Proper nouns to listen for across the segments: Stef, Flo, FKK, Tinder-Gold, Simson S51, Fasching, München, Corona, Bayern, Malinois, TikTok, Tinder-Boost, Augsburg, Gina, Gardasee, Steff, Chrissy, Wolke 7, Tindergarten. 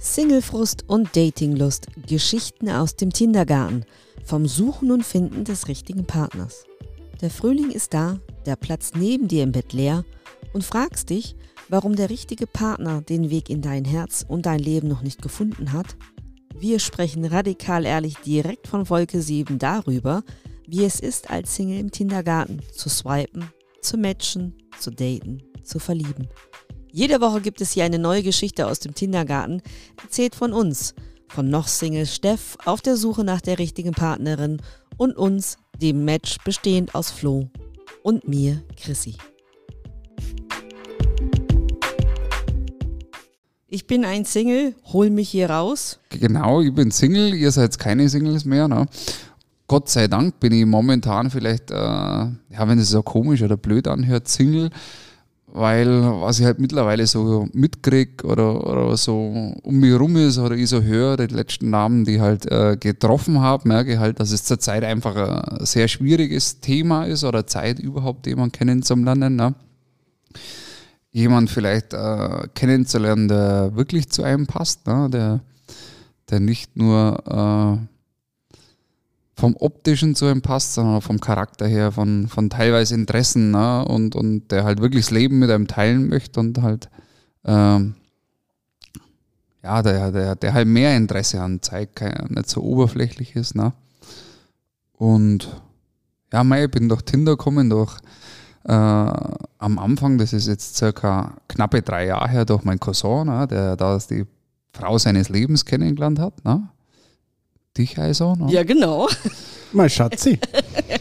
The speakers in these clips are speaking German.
Singlefrust und Datinglust – Geschichten aus dem Tindergarten. Vom Suchen und Finden des richtigen Partners. Der Frühling ist da, der Platz neben dir im Bett leer und fragst dich, warum der richtige Partner den Weg in dein Herz und dein Leben noch nicht gefunden hat? Wir sprechen radikal ehrlich direkt von Wolke 7 darüber, wie es ist, als Single im Tindergarten zu swipen, zu matchen, zu daten, zu verlieben. Jede Woche gibt es hier eine neue Geschichte aus dem Tindergarten, erzählt von uns, von noch Single Steff auf der Suche nach der richtigen Partnerin und uns, dem Match bestehend aus Flo und mir, Chrissy. Ich bin ein Single, hol mich hier raus. Genau, ich bin Single, ihr seid keine Singles mehr, ne? Gott sei Dank bin ich momentan vielleicht, wenn es so komisch oder blöd anhört, Single, weil was ich halt mittlerweile so mitkriege oder so um mich rum ist oder ich so höre, die letzten Namen, die halt getroffen habe, merke halt, dass es zur Zeit einfach ein sehr schwieriges Thema ist oder Zeit überhaupt jemanden kennenzulernen, ne? Jemand vielleicht kennenzulernen, der wirklich zu einem passt, ne? der nicht nur vom Optischen zu einem passt, sondern auch vom Charakter her, von teilweise Interessen, ne? und der halt wirklich das Leben mit einem teilen möchte und halt der halt mehr Interesse an zeigt, nicht so oberflächlich ist, ne? Und ja, ich bin durch Tinder gekommen, am Anfang, das ist jetzt circa knappe 3 Jahre her, durch meinen Cousin, ne, der da die Frau seines Lebens kennengelernt hat. Ne? Dich also. Ne? Ja, genau. Mein Schatzi.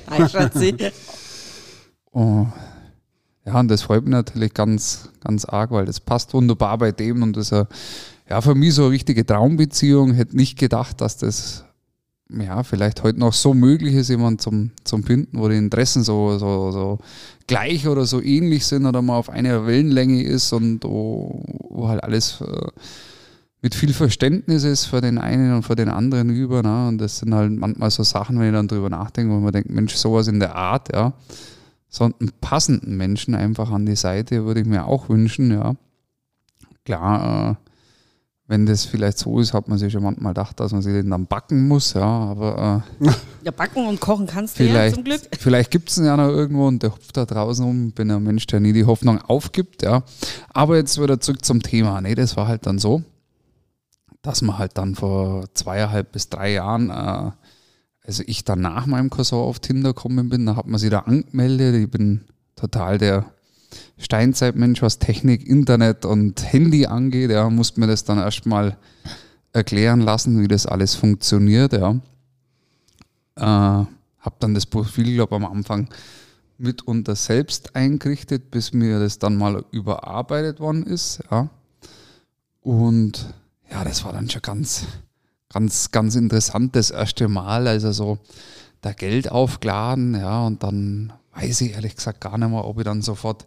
Hi, Schatzi. Oh. Ja, und das freut mich natürlich ganz, ganz arg, weil das passt wunderbar bei dem und das ist ja für mich so eine richtige Traumbeziehung. Hätte nicht gedacht, dass das ja vielleicht heute noch so möglich ist, jemanden zum Finden, wo die Interessen so gleich oder so ähnlich sind oder man auf einer Wellenlänge ist und wo halt alles mit viel Verständnis ist für den einen und für den anderen über. Ne? Und das sind halt manchmal so Sachen, wenn ich dann drüber nachdenke, wo man denkt, Mensch, sowas in der Art, ja, so einen passenden Menschen einfach an die Seite würde ich mir auch wünschen, ja. Klar, wenn das vielleicht so ist, hat man sich schon manchmal gedacht, dass man sich den dann backen muss, ja, aber ja, backen und kochen kannst du ja zum Glück. Vielleicht gibt es ihn ja noch irgendwo und der hupft da draußen rum. Ich bin ein Mensch, der nie die Hoffnung aufgibt, ja. Aber jetzt wieder zurück zum Thema. Nee, das war halt dann so, dass man halt dann vor 2,5 bis 3 Jahren, also ich dann nach meinem Cousin auf Tinder gekommen bin, da hat man sich da angemeldet. Ich bin total der Steinzeitmensch, was Technik, Internet und Handy angeht, ja, musste mir das dann erstmal erklären lassen, wie das alles funktioniert, ja. Hab dann das Profil, glaube ich, am Anfang mitunter selbst eingerichtet, bis mir das dann mal überarbeitet worden ist, ja. Und ja, das war dann schon ganz, ganz, ganz interessant, das erste Mal, also so da Geld aufgeladen, ja, und dann weiß ich ehrlich gesagt gar nicht mehr, ob ich dann sofort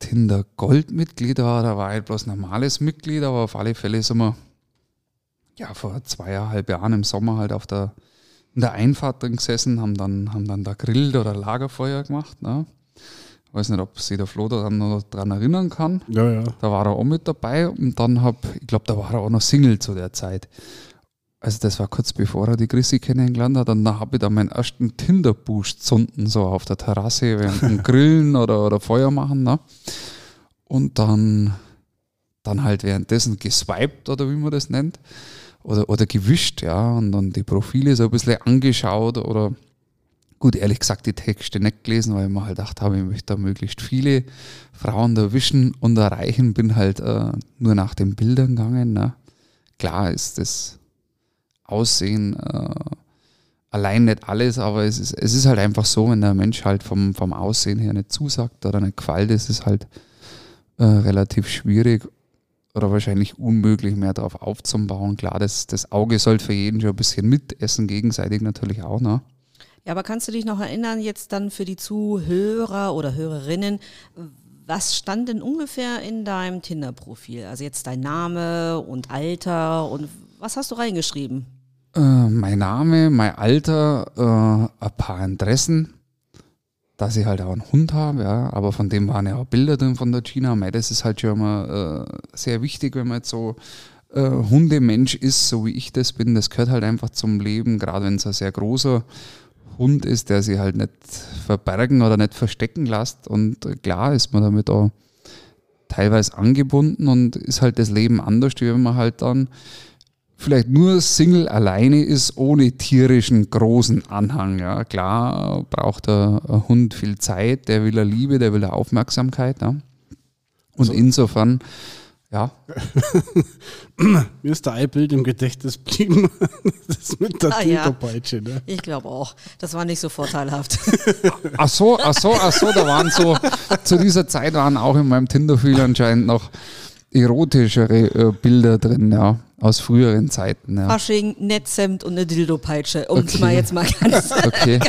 Tinder-Gold-Mitglied war, da war halt bloß normales Mitglied, aber auf alle Fälle sind wir ja vor 2,5 Jahren im Sommer halt in der Einfahrt drin gesessen, haben dann da grillt oder Lagerfeuer gemacht. Ne? Ich weiß nicht, ob sich der Flo da noch dran erinnern kann. Ja, ja. Da war er auch mit dabei und dann da war er auch noch Single zu der Zeit. Also das war kurz bevor er die Chrissy kennengelernt hat und da habe ich dann meinen ersten Tinder-Boost zunden, so auf der Terrasse, während dem Grillen oder Feuer machen, ne? Und dann halt währenddessen geswiped oder wie man das nennt oder gewischt, ja, und dann die Profile so ein bisschen angeschaut oder gut, ehrlich gesagt, die Texte nicht gelesen, weil ich mir halt gedacht habe, ich möchte da möglichst viele Frauen erwischen und erreichen, bin halt nur nach den Bildern gegangen, ne? Klar ist das Aussehen allein nicht alles, aber es ist halt einfach so, wenn der Mensch halt vom Aussehen her nicht zusagt oder nicht gefällt, ist es halt relativ schwierig oder wahrscheinlich unmöglich mehr darauf aufzubauen. Klar, das Auge sollte für jeden schon ein bisschen mitessen, gegenseitig natürlich auch, ne? Ja, aber kannst du dich noch erinnern, jetzt dann für die Zuhörer oder Hörerinnen, was stand denn ungefähr in deinem Tinder-Profil? Also jetzt dein Name und Alter und was hast du reingeschrieben? Mein Name, mein Alter, ein paar Interessen, dass ich halt auch einen Hund habe, ja, aber von dem waren ja auch Bilder drin von der Gina. Das ist halt schon immer sehr wichtig, wenn man jetzt so Hundemensch ist, so wie ich das bin, das gehört halt einfach zum Leben, gerade wenn es ein sehr großer Hund ist, der sich halt nicht verbergen oder nicht verstecken lässt. Und klar ist man damit auch teilweise angebunden und ist halt das Leben anders, wie wenn man halt dann vielleicht nur Single alleine ist, ohne tierischen großen Anhang. Ja, klar braucht ein Hund viel Zeit, der will Liebe, der will Aufmerksamkeit. Ja. Und so. Insofern, ja. Mir ist der Eibild im Gedächtnis blieben. Das mit der Tinderpeitsche. Ja. Ne? Ich glaube auch. Das war nicht so vorteilhaft. Ach so. Da waren so, zu dieser Zeit waren auch in meinem Tinder-Profil anscheinend noch erotischere Bilder drin, ja. Aus früheren Zeiten. Ja. Fasching, Netzhemd und eine Dildopeitsche, um es mal jetzt mal ganz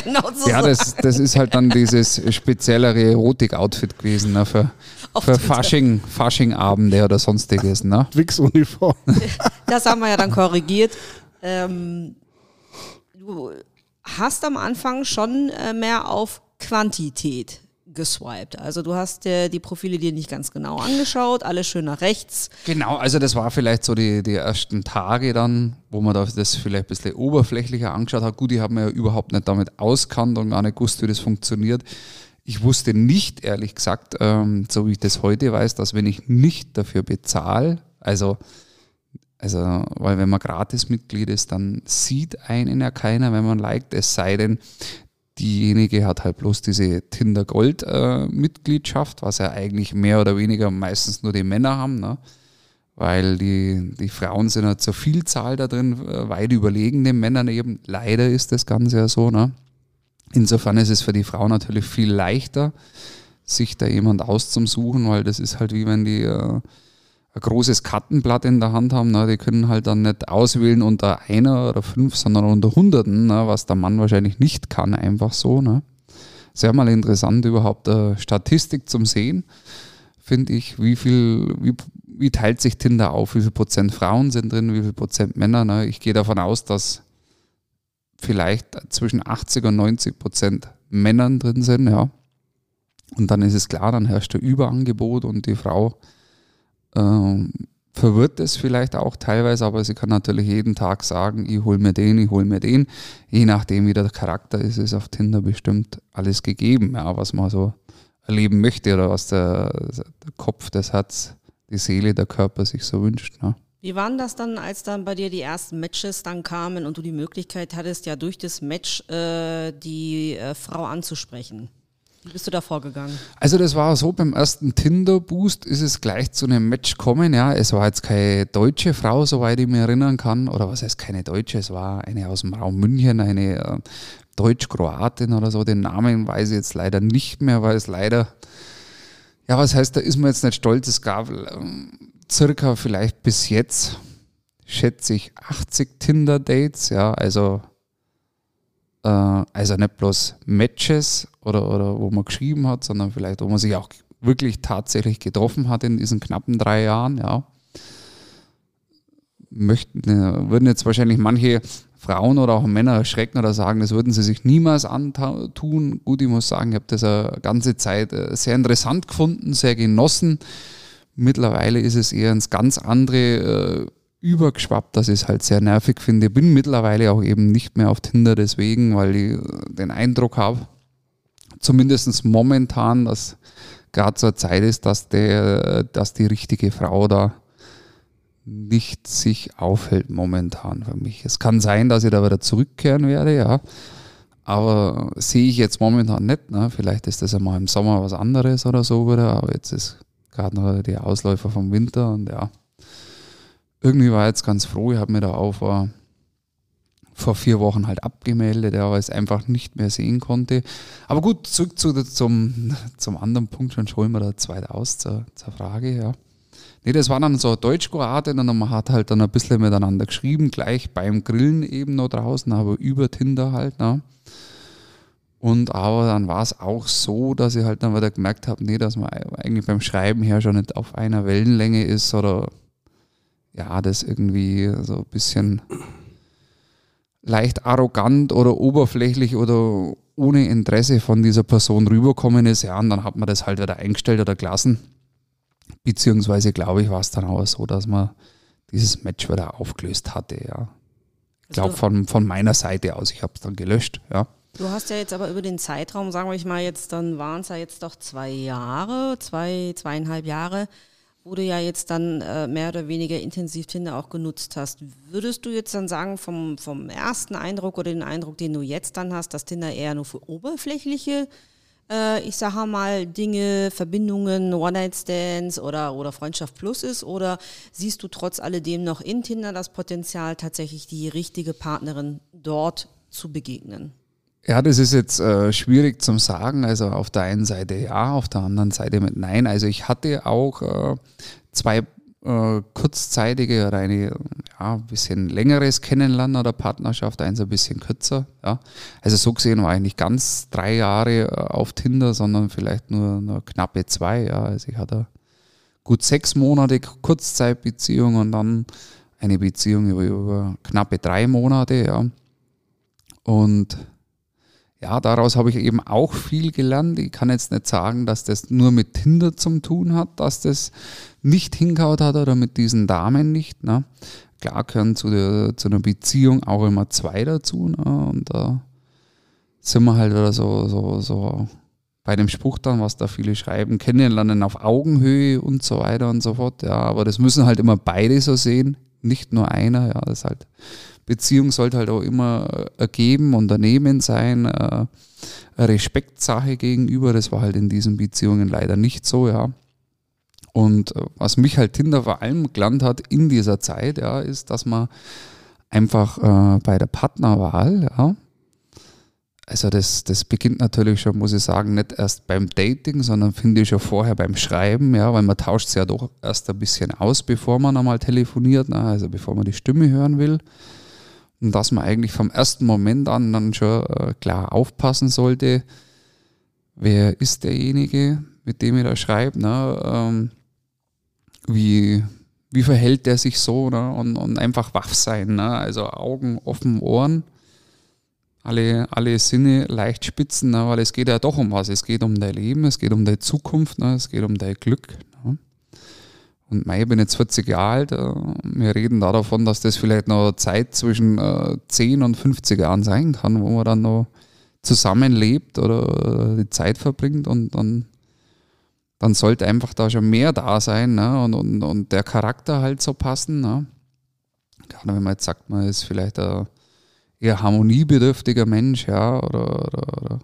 genau zu sagen. Das ist halt dann dieses speziellere Erotik-Outfit gewesen, ne, für Fasching, Faschingabende oder sonstiges. Ne? Wix-Uniform. Das haben wir ja dann korrigiert. Du hast am Anfang schon mehr auf Quantität geswiped. Also du hast die Profile dir nicht ganz genau angeschaut, alles schön nach rechts. Genau, also das war vielleicht so die ersten Tage dann, wo man das vielleicht ein bisschen oberflächlicher angeschaut hat. Gut, ich habe mir ja überhaupt nicht damit auskannt und gar nicht gewusst, wie das funktioniert. Ich wusste nicht, ehrlich gesagt, so wie ich das heute weiß, dass wenn ich nicht dafür bezahle, also weil wenn man Gratismitglied ist, dann sieht einen ja keiner, wenn man liked, es sei denn, diejenige hat halt bloß diese Tinder-Gold-Mitgliedschaft, was ja eigentlich mehr oder weniger meistens nur die Männer haben, ne? Weil die Frauen sind ja zur Vielzahl da drin, weit überlegen den Männern eben. Leider ist das Ganze ja so. Ne? Insofern ist es für die Frau natürlich viel leichter, sich da jemand auszusuchen, weil das ist halt wie wenn die ein großes Kartenblatt in der Hand haben, ne? Die können halt dann nicht auswählen unter einer oder 5, sondern unter Hunderten, ne? Was der Mann wahrscheinlich nicht kann, einfach so. Ne? Sehr mal interessant überhaupt Statistik zum Sehen, finde ich, wie teilt sich Tinder auf, wie viel Prozent Frauen sind drin, wie viel Prozent Männer. Ne? Ich gehe davon aus, dass vielleicht zwischen 80 und 90% Männern drin sind, ja. Und dann ist es klar, dann herrscht ein Überangebot und die Frau verwirrt es vielleicht auch teilweise, aber sie kann natürlich jeden Tag sagen, ich hole mir den. Je nachdem, wie der Charakter ist, ist auf Tinder bestimmt alles gegeben, ja, was man so erleben möchte oder was der Kopf, das Herz, die Seele, der Körper sich so wünscht. Ne? Wie war das dann, als dann bei dir die ersten Matches dann kamen und du die Möglichkeit hattest, ja durch das Match die Frau anzusprechen? Wie bist du da vorgegangen? Also das war so, beim ersten Tinder-Boost ist es gleich zu einem Match gekommen. Ja. Es war jetzt keine deutsche Frau, soweit ich mich erinnern kann. Oder was heißt keine deutsche? Es war eine aus dem Raum München, eine Deutsch-Kroatin oder so. Den Namen weiß ich jetzt leider nicht mehr, weil es leider, ja was heißt, da ist man jetzt nicht stolz. Es gab circa vielleicht bis jetzt, schätze ich, 80 Tinder-Dates. Ja, also nicht bloß Matches oder wo man geschrieben hat, sondern vielleicht, wo man sich auch wirklich tatsächlich getroffen hat in diesen knappen 3 Jahren. Ja. Würden jetzt wahrscheinlich manche Frauen oder auch Männer erschrecken oder sagen, das würden sie sich niemals antun. Gut, ich muss sagen, ich habe das eine ganze Zeit sehr interessant gefunden, sehr genossen. Mittlerweile ist es eher ins ganz andere übergeschwappt, dass ich es halt sehr nervig finde. Bin mittlerweile auch eben nicht mehr auf Tinder deswegen, weil ich den Eindruck habe, zumindest momentan, dass gerade zur Zeit ist, dass die richtige Frau da nicht sich aufhält momentan für mich. Es kann sein, dass ich da wieder zurückkehren werde, ja, aber sehe ich jetzt momentan nicht. Ne? Vielleicht ist das einmal im Sommer was anderes oder so wieder, aber jetzt ist gerade noch die Ausläufer vom Winter und ja. Irgendwie war ich jetzt ganz froh, ich habe mich da auch vor 4 Wochen halt abgemeldet, ja, weil ich es einfach nicht mehr sehen konnte. Aber gut, zurück zum anderen Punkt, dann schauen wir da zweit aus zur Frage. Ja. Nee, das war dann so eine Deutsch-Kroatin und man hat halt dann ein bisschen miteinander geschrieben, gleich beim Grillen eben noch draußen, aber über Tinder halt. Ne. Und aber dann war es auch so, dass ich halt dann wieder gemerkt habe, nee, dass man eigentlich beim Schreiben her schon nicht auf einer Wellenlänge ist oder ja, das irgendwie so ein bisschen leicht arrogant oder oberflächlich oder ohne Interesse von dieser Person rüberkommen ist, ja, und dann hat man das halt wieder eingestellt oder gelassen. Beziehungsweise, glaube ich, war es dann auch so, dass man dieses Match wieder aufgelöst hatte, ja. Ich glaube, von meiner Seite aus, ich habe es dann gelöscht, ja. Du hast ja jetzt aber über den Zeitraum, sagen wir mal jetzt, dann waren es ja jetzt doch 2 Jahre, 2,5 Jahre, wo du ja jetzt dann mehr oder weniger intensiv Tinder auch genutzt hast. Würdest du jetzt dann sagen, vom ersten Eindruck oder den Eindruck, den du jetzt dann hast, dass Tinder eher nur für oberflächliche, ich sage mal, Dinge, Verbindungen, One-Night-Stands oder Freundschaft Plus ist? Oder siehst du trotz alledem noch in Tinder das Potenzial, tatsächlich die richtige Partnerin dort zu begegnen? Ja, das ist jetzt schwierig zum Sagen. Also auf der einen Seite ja, auf der anderen Seite mit nein. Also ich hatte auch 2 kurzzeitige oder eine ja, bisschen längeres Kennenlernen oder Partnerschaft, eins ein bisschen kürzer. Ja. Also so gesehen war ich nicht ganz 3 Jahre auf Tinder, sondern vielleicht nur knappe 2. Ja. Also ich hatte gut 6 Monate Kurzzeitbeziehung und dann eine Beziehung über knappe 3 Monate. Ja. Und ja, daraus habe ich eben auch viel gelernt. Ich kann jetzt nicht sagen, dass das nur mit Tinder zu tun hat, dass das nicht hingehaut hat oder mit diesen Damen nicht. Ne? Klar gehören zu einer Beziehung auch immer 2 dazu. Ne? Und da sind wir halt wieder so bei dem Spruch dann, was da viele schreiben, kennenlernen auf Augenhöhe und so weiter und so fort. Ja, aber das müssen halt immer beide so sehen, nicht nur einer. Ja, das ist halt... Beziehung sollte halt auch immer ergeben, Unternehmen sein, Respektsache gegenüber, das war halt in diesen Beziehungen leider nicht so, ja. Und was mich halt Tinder vor allem gelernt hat in dieser Zeit, ja, ist, dass man einfach bei der Partnerwahl, ja, also das beginnt natürlich schon, muss ich sagen, nicht erst beim Dating, sondern finde ich schon vorher beim Schreiben, ja, weil man tauscht es ja doch erst ein bisschen aus, bevor man einmal telefoniert, na, also bevor man die Stimme hören will. Und dass man eigentlich vom ersten Moment an dann schon klar aufpassen sollte, wer ist derjenige, mit dem ich da schreibe, ne? Wie verhält der sich so, ne? Und einfach wach sein, ne? Also Augen offen, Ohren, alle Sinne leicht spitzen, ne? Weil es geht ja doch um was, es geht um dein Leben, es geht um deine Zukunft, ne? Es geht um dein Glück. Ne? Und ich bin jetzt 40 Jahre alt, wir reden da davon, dass das vielleicht noch Zeit zwischen 10 und 50 Jahren sein kann, wo man dann noch zusammenlebt oder die Zeit verbringt und dann sollte einfach da schon mehr da sein, ne? Und der Charakter halt so passen. Ne? Gerade wenn man jetzt sagt, man ist vielleicht ein eher harmoniebedürftiger Mensch, ja, oder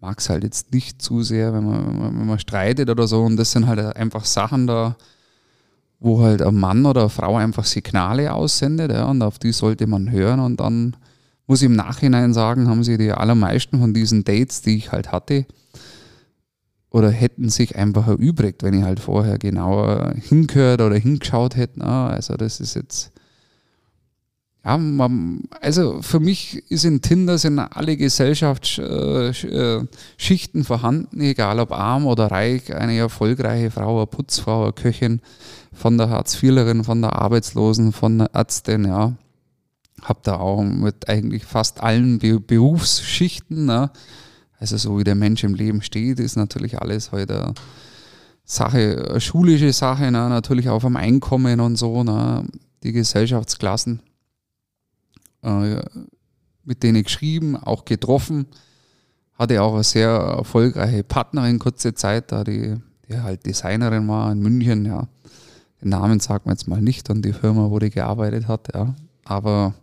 mag es halt jetzt nicht zu sehr, wenn man streitet oder so. Und das sind halt einfach Sachen da, wo halt ein Mann oder eine Frau einfach Signale aussendet, ja, und auf die sollte man hören. Und dann muss ich im Nachhinein sagen, haben sie die allermeisten von diesen Dates, die ich halt hatte, oder hätten sich einfach erübrigt, wenn ich halt vorher genauer hingehört oder hingeschaut hätte. Also das ist jetzt... Ja, also für mich ist in Tinder sind alle Gesellschaftsschichten vorhanden, egal ob arm oder reich, eine erfolgreiche Frau, eine Putzfrau, eine Köchin, von der Hartz-IVlerin, von der Arbeitslosen, von der Ärztin, ja. Hab da auch mit eigentlich fast allen Berufsschichten, ne? Also so wie der Mensch im Leben steht, ist natürlich alles heute Sache, eine schulische Sache, ne? Natürlich auch vom Einkommen und so, ne? Die Gesellschaftsklassen, mit denen ich geschrieben, auch getroffen, hatte auch eine sehr erfolgreiche Partnerin kurze Zeit, da die halt Designerin war in München, ja. Den Namen sagt man jetzt mal nicht und die Firma, wo die gearbeitet hat, ja. Aber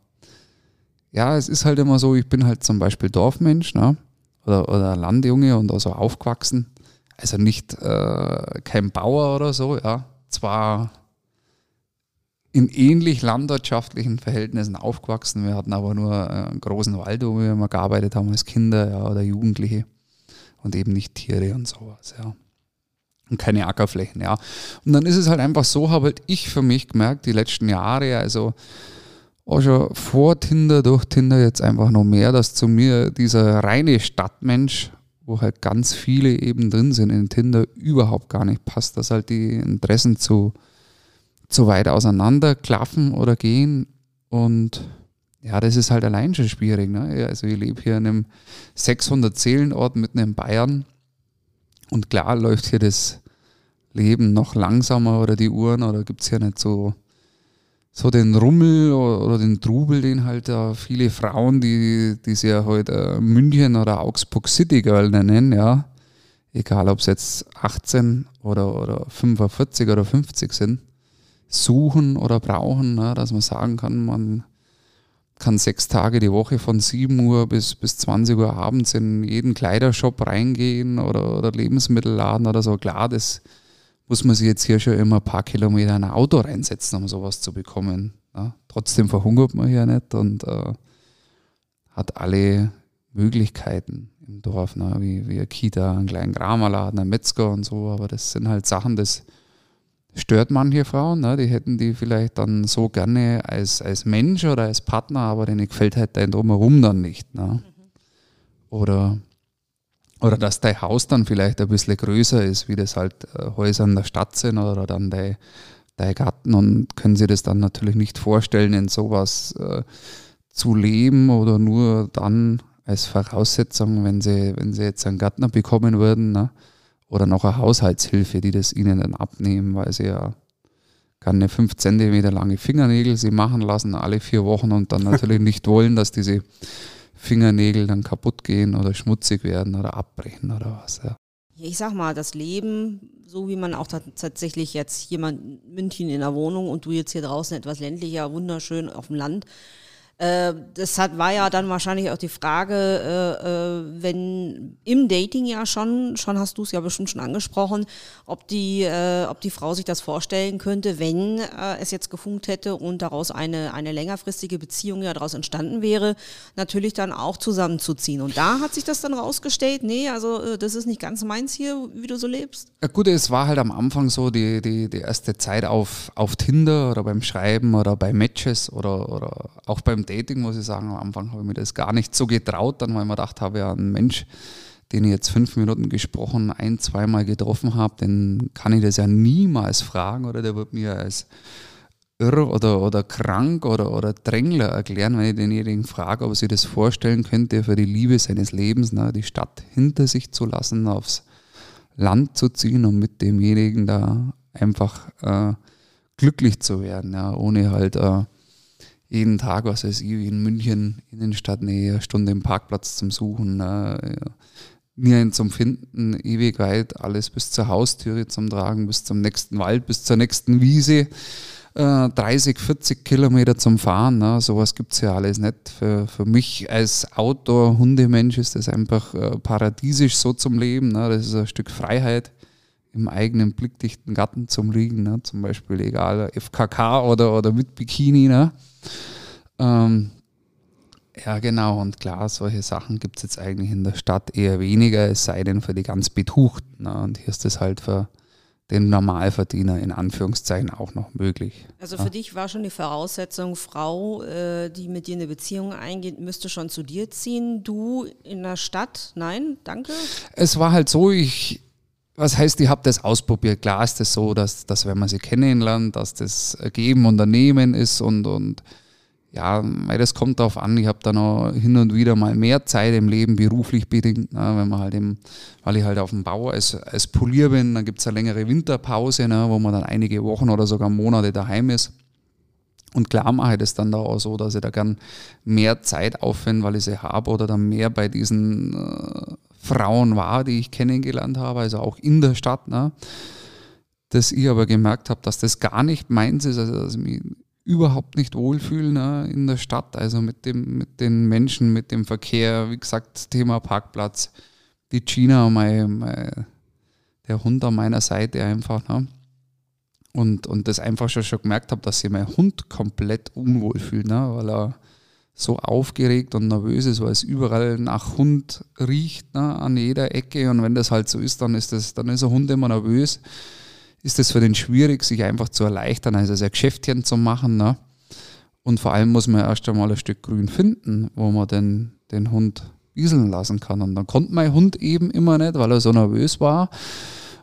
ja, es ist halt immer so, ich bin halt zum Beispiel Dorfmensch, ne? oder Landjunge und also aufgewachsen, also nicht kein Bauer oder so, ja, zwar in ähnlich landwirtschaftlichen Verhältnissen aufgewachsen. Wir hatten aber nur einen großen Wald, wo wir immer gearbeitet haben als Kinder, ja, oder Jugendliche und eben nicht Tiere und sowas, ja. Und keine Ackerflächen, ja. Und dann ist es halt einfach so, habe halt ich für mich gemerkt, die letzten Jahre, also auch schon vor Tinder, durch Tinder jetzt einfach noch mehr, dass zu mir dieser reine Stadtmensch, wo halt ganz viele eben drin sind in Tinder, überhaupt gar nicht passt, dass halt die Interessen zu weit auseinander klaffen oder gehen, und ja, das ist halt allein schon schwierig. Ne? Also ich lebe hier in einem 600-Seelen-Ort mitten in Bayern und klar läuft hier das Leben noch langsamer oder die Uhren oder gibt es hier nicht so so den Rummel oder den Trubel, den halt da viele Frauen, die sie ja halt München oder Augsburg City Girl nennen, ja, egal ob es jetzt 18 oder 45 oder 50 sind, suchen oder brauchen, ne, dass man sagen kann, man kann 6 Tage die Woche von 7 Uhr bis 20 Uhr abends in jeden Kleidershop reingehen oder Lebensmittelladen oder so. Klar, das muss man sich jetzt hier schon immer ein paar Kilometer in ein Auto reinsetzen, um sowas zu bekommen. Ja, trotzdem verhungert man hier nicht und hat alle Möglichkeiten im Dorf, ne, wie eine Kita, einen kleinen Kramerladen, einen Metzger und so. Aber das sind halt Sachen, das stört manche Frauen, ne? Die hätten die vielleicht dann so gerne als Mensch oder als Partner, aber denen gefällt halt dein Drumherum dann nicht. Ne? Oder dass dein Haus dann vielleicht ein bisschen größer ist, wie das halt Häuser in der Stadt sind oder dann dein Garten, und können sie das dann natürlich nicht vorstellen, in sowas zu leben, oder nur dann als Voraussetzung, wenn sie jetzt einen Gärtner bekommen würden, ne? Oder noch eine Haushaltshilfe, die das ihnen dann abnehmen, weil sie ja keine 5 Zentimeter lange Fingernägel sie machen lassen, alle 4 Wochen, und dann natürlich nicht wollen, dass diese Fingernägel dann kaputt gehen oder schmutzig werden oder abbrechen oder was. Ja. Ich sag mal, das Leben, so wie man auch tatsächlich jetzt jemand in München in der Wohnung und du jetzt hier draußen etwas ländlicher, wunderschön auf dem Land, das war ja dann wahrscheinlich auch die Frage, wenn im Dating ja schon hast du es ja bestimmt schon angesprochen, ob die Frau sich das vorstellen könnte, wenn es jetzt gefunkt hätte und daraus eine längerfristige Beziehung ja daraus entstanden wäre, natürlich dann auch zusammenzuziehen. Und da hat sich das dann rausgestellt, nee, also das ist nicht ganz meins hier, wie du so lebst. Ja gut, es war halt am Anfang so die erste Zeit auf Tinder oder beim Schreiben oder bei Matches oder auch beim Dating, muss ich sagen, am Anfang habe ich mir das gar nicht so getraut, dann weil ich mir gedacht habe, ja, ein Mensch, den ich jetzt 5 Minuten gesprochen, 1-2 Mal getroffen habe, den kann ich das ja niemals fragen, oder der wird mir als irr oder krank oder Drängler erklären, wenn ich denjenigen frage, ob er sich das vorstellen könnte, für die Liebe seines Lebens, ne, die Stadt hinter sich zu lassen, aufs Land zu ziehen und mit demjenigen da einfach glücklich zu werden, ja, ohne halt jeden Tag, was weiß ich, wie in München, Innenstadtnähe, eine Stunde im Parkplatz zum Suchen, nirgends zum Finden, ewig weit, alles bis zur Haustüre zum Tragen, bis zum nächsten Wald, bis zur nächsten Wiese, 30, 40 Kilometer zum Fahren, ne? Sowas gibt es ja alles nicht. Für mich als Outdoor-Hundemensch ist das einfach paradiesisch so zum Leben, ne? Das ist ein Stück Freiheit, im eigenen blickdichten Garten zum Liegen, ne? Zum Beispiel, egal, FKK oder mit Bikini, ne? Ja, genau, und klar, solche Sachen gibt es jetzt eigentlich in der Stadt eher weniger, es sei denn für die ganz Betuchten, ne? Und hier ist das halt für den Normalverdiener in Anführungszeichen auch noch möglich. Also für dich war schon die Voraussetzung, Frau, die mit dir eine Beziehung eingeht, müsste schon zu dir ziehen, du in der Stadt, nein, danke? Es war halt so, was heißt, ich habe das ausprobiert. Klar ist das so, dass wenn man sie kennenlernt, dass das Geben und Nehmen ist und ja, das kommt darauf an. Ich habe da noch hin und wieder mal mehr Zeit im Leben, beruflich bedingt, ne, wenn man halt weil ich halt auf dem Bau als Polier bin, dann gibt es eine längere Winterpause, ne, wo man dann einige Wochen oder sogar Monate daheim ist. Und klar mache ich das dann da auch so, dass ich da gern mehr Zeit aufwende, weil ich sie habe, oder dann mehr bei diesen Frauen war, die ich kennengelernt habe, also auch in der Stadt, ne? Dass ich aber gemerkt habe, dass das gar nicht meins ist, also dass ich mich überhaupt nicht wohlfühle, ne, in der Stadt, also mit den Menschen, mit dem Verkehr, wie gesagt, Thema Parkplatz, die Gina, der Hund an meiner Seite einfach, ne? Und das einfach schon gemerkt habe, dass sich mein Hund komplett unwohl fühlt, ne, weil er so aufgeregt und nervös ist, weil es überall nach Hund riecht, ne, an jeder Ecke, und wenn das halt so ist, dann ist der Hund immer nervös, ist es für den schwierig, sich einfach zu erleichtern, also sein Geschäftchen zu machen, ne? Und vor allem muss man erst einmal ein Stück Grün finden, wo man den Hund wieseln lassen kann, und dann konnte mein Hund eben immer nicht, weil er so nervös war,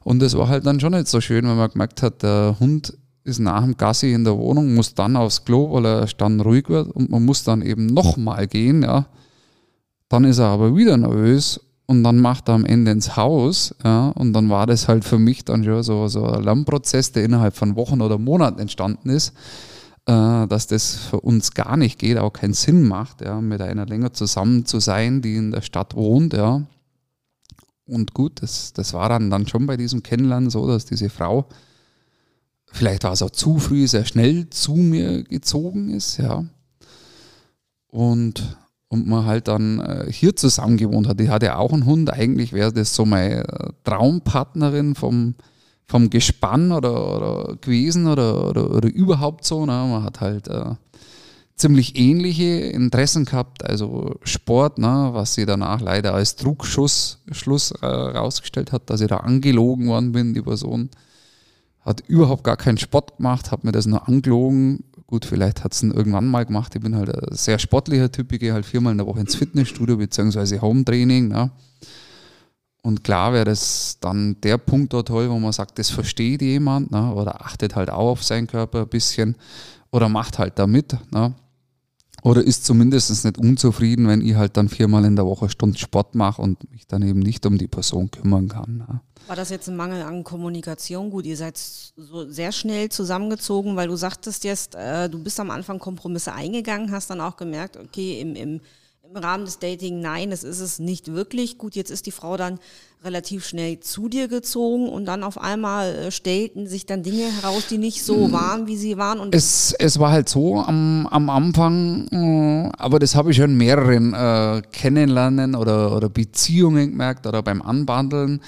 und das war halt dann schon nicht so schön, wenn man gemerkt hat, der Hund ist nach dem Gassi in der Wohnung, muss dann aufs Klo, weil er dann ruhig wird, und man muss dann eben nochmal gehen, ja. Dann ist er aber wieder nervös und dann macht er am Ende ins Haus, ja, und dann war das halt für mich dann schon so ein Lernprozess, der innerhalb von Wochen oder Monaten entstanden ist, dass das für uns gar nicht geht, auch keinen Sinn macht, ja, mit einer länger zusammen zu sein, die in der Stadt wohnt, ja. Und gut, das war dann schon bei diesem Kennenlernen so, dass diese Frau, vielleicht war es auch zu früh, sehr schnell zu mir gezogen ist, ja. Und man halt dann hier zusammen gewohnt hat. Die hatte ja auch einen Hund. Eigentlich wäre das so meine Traumpartnerin vom Gespann oder gewesen oder überhaupt so. Ne? Man hat halt ziemlich ähnliche Interessen gehabt, also Sport, ne? Was sie danach leider als Trugschluss rausgestellt hat, dass ich da angelogen worden bin. Die Person hat überhaupt gar keinen Sport gemacht, hat mir das nur angelogen. Gut, vielleicht hat es ihn irgendwann mal gemacht. Ich bin halt ein sehr sportlicher Typ, ich gehe halt 4-mal in der Woche ins Fitnessstudio bzw. Home-Training. Ne? Und klar wäre das dann der Punkt da toll, wo man sagt, das versteht jemand, ne? Oder achtet halt auch auf seinen Körper ein bisschen oder macht halt da mit. Ne? Oder ist zumindest nicht unzufrieden, wenn ich halt dann 4-mal in der Woche eine Stunde Sport mache und mich dann eben nicht um die Person kümmern kann. Ne? War das jetzt ein Mangel an Kommunikation? Gut, ihr seid so sehr schnell zusammengezogen, weil du sagtest jetzt, du bist am Anfang Kompromisse eingegangen, hast dann auch gemerkt, okay, im Rahmen des Dating, nein, das ist es nicht wirklich. Gut, jetzt ist die Frau dann relativ schnell zu dir gezogen und dann auf einmal stellten sich dann Dinge heraus, die nicht so waren, wie sie waren. Und es war halt so am Anfang, aber das habe ich schon in mehreren Kennenlernen oder Beziehungen gemerkt oder beim Anbandeln.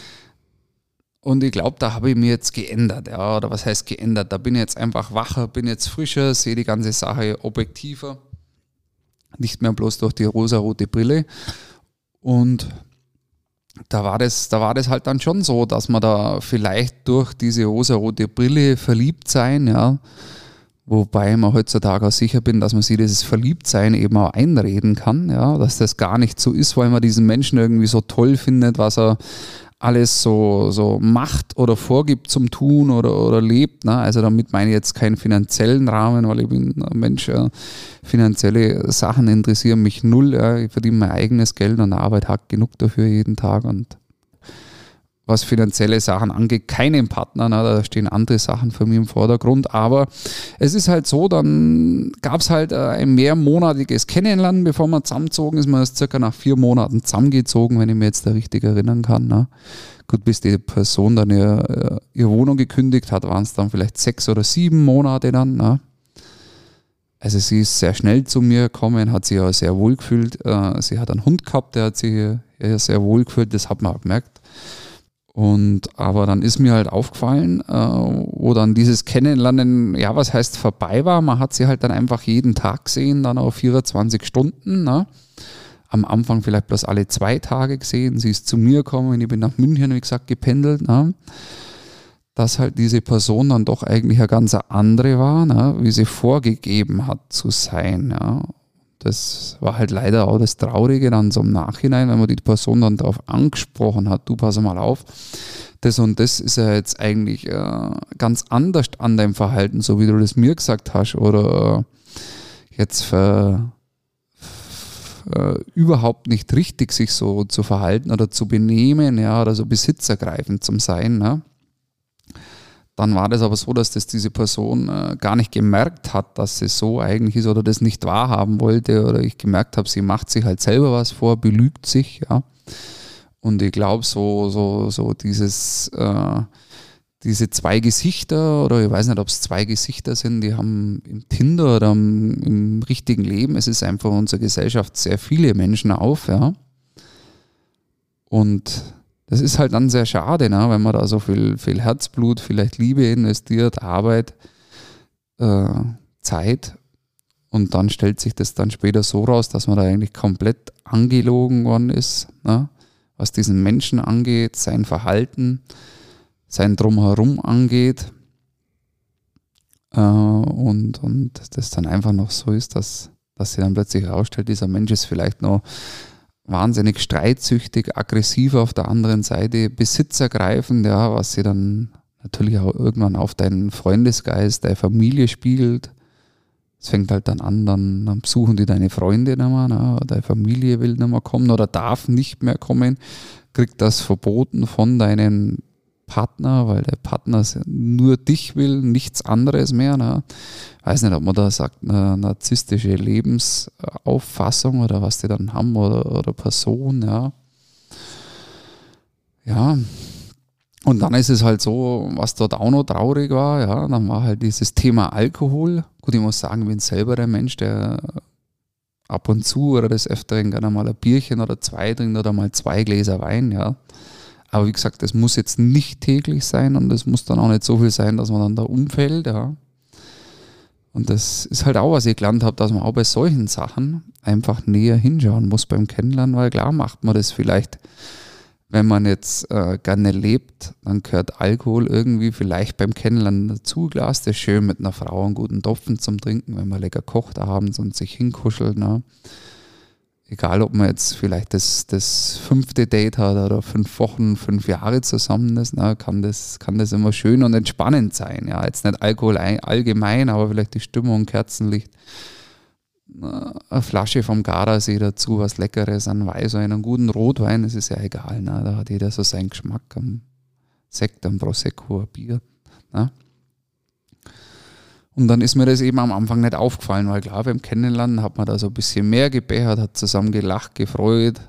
Und ich glaube, da habe ich mich jetzt geändert, ja, oder was heißt geändert? Da bin ich jetzt einfach wacher, bin jetzt frischer, sehe die ganze Sache objektiver, nicht mehr bloß durch die rosarote Brille. Und da war das halt dann schon so, dass man da vielleicht durch diese rosarote Brille verliebt sein, ja, wobei man heutzutage auch sicher bin, dass man sich dieses Verliebtsein eben auch einreden kann, ja, dass das gar nicht so ist, weil man diesen Menschen irgendwie so toll findet, was er alles so macht oder vorgibt zum Tun oder lebt. Ne? Also damit meine ich jetzt keinen finanziellen Rahmen, weil ich bin ein Mensch, ja, finanzielle Sachen interessieren mich null. Ja. Ich verdiene mein eigenes Geld und arbeite hart genug dafür jeden Tag. Und was finanzielle Sachen angeht, keinen Partner, ne? Da stehen andere Sachen für mich im Vordergrund. Aber es ist halt so, dann gab es halt ein mehrmonatiges Kennenlernen, bevor man zusammengezogen ist. Man ist circa nach 4 Monaten zusammengezogen, wenn ich mich jetzt da richtig erinnern kann. Ne? Gut, bis die Person dann ihre Wohnung gekündigt hat, waren es dann vielleicht 6 oder 7 Monate dann. Ne? Also sie ist sehr schnell zu mir gekommen, hat sich ja sehr wohl gefühlt. Sie hat einen Hund gehabt, der hat sich sehr wohl gefühlt, das hat man auch gemerkt. Aber dann ist mir halt aufgefallen, wo dann dieses Kennenlernen, ja, was heißt vorbei war, man hat sie halt dann einfach jeden Tag gesehen, dann auf 24 Stunden, ne? Am Anfang vielleicht bloß alle 2 Tage gesehen, sie ist zu mir gekommen, ich bin nach München, wie gesagt, gependelt, ne? Dass halt diese Person dann doch eigentlich eine ganz andere war, ne? Wie sie vorgegeben hat zu sein, ja. Das war halt leider auch das Traurige dann so im Nachhinein, wenn man die Person dann darauf angesprochen hat, du pass mal auf, das und das ist ja jetzt eigentlich ganz anders an deinem Verhalten, so wie du das mir gesagt hast oder jetzt überhaupt nicht richtig sich so zu verhalten oder zu benehmen, ja, oder so besitzergreifend zum Sein, ne? Dann war das aber so, dass das diese Person gar nicht gemerkt hat, dass sie so eigentlich ist oder das nicht wahrhaben wollte oder ich gemerkt habe, sie macht sich halt selber was vor, belügt sich, ja. Und ich glaube, so diese 2 Gesichter oder ich weiß nicht, ob es 2 Gesichter sind, die haben im Tinder oder im richtigen Leben, es ist einfach unsere Gesellschaft sehr viele Menschen auf, ja. Und das ist halt dann sehr schade, ne? Wenn man da so viel Herzblut, vielleicht Liebe investiert, Arbeit, Zeit und dann stellt sich das dann später so raus, dass man da eigentlich komplett angelogen worden ist, ne? Was diesen Menschen angeht, sein Verhalten, sein Drumherum angeht und das dann einfach noch so ist, dass sich dann plötzlich herausstellt, dieser Mensch ist vielleicht noch wahnsinnig streitsüchtig, aggressiv auf der anderen Seite, besitzergreifend, ja, was sie dann natürlich auch irgendwann auf deinen Freundesgeist, deine Familie spiegelt. Es fängt halt dann an, dann besuchen die deine Freunde nicht mehr, ne? Deine Familie will nicht mehr kommen oder darf nicht mehr kommen, kriegt das verboten von deinen Partner, weil der Partner nur dich will, nichts anderes mehr. Ne? Weiß nicht, ob man da sagt, eine narzisstische Lebensauffassung oder was die dann haben oder Person. Ja. Ja. Und dann ist es halt so, was dort auch noch traurig war, ja, dann war halt dieses Thema Alkohol. Gut, ich muss sagen, ich bin selber der Mensch, der ab und zu oder des Öfteren gerne mal ein Bierchen oder zwei trinkt oder mal 2 Gläser Wein, ja. Aber wie gesagt, das muss jetzt nicht täglich sein und es muss dann auch nicht so viel sein, dass man dann da umfällt, ja. Und das ist halt auch, was ich gelernt habe, dass man auch bei solchen Sachen einfach näher hinschauen muss beim Kennenlernen, weil klar macht man das vielleicht, wenn man jetzt gerne lebt, dann gehört Alkohol irgendwie vielleicht beim Kennenlernen dazu. Glas, das ist schön mit einer Frau einen guten Topfen zum Trinken, wenn man lecker kocht abends und sich hinkuschelt. Ne? Egal, ob man jetzt vielleicht das 5. Date hat oder 5 Wochen, 5 Jahre zusammen ist, ne? Kann das immer schön und entspannend sein. Ja? Jetzt nicht Alkohol allgemein, aber vielleicht die Stimmung, Kerzenlicht, eine Flasche vom Gardasee dazu, was Leckeres, einen Weißwein, einen guten Rotwein, das ist ja egal, ne? Da hat jeder so seinen Geschmack, am Sekt, am Prosecco, ein Bier. Ne? Und dann ist mir das eben am Anfang nicht aufgefallen, weil klar, beim Kennenlernen hat man da so ein bisschen mehr gebechert, hat zusammen gelacht, gefreut,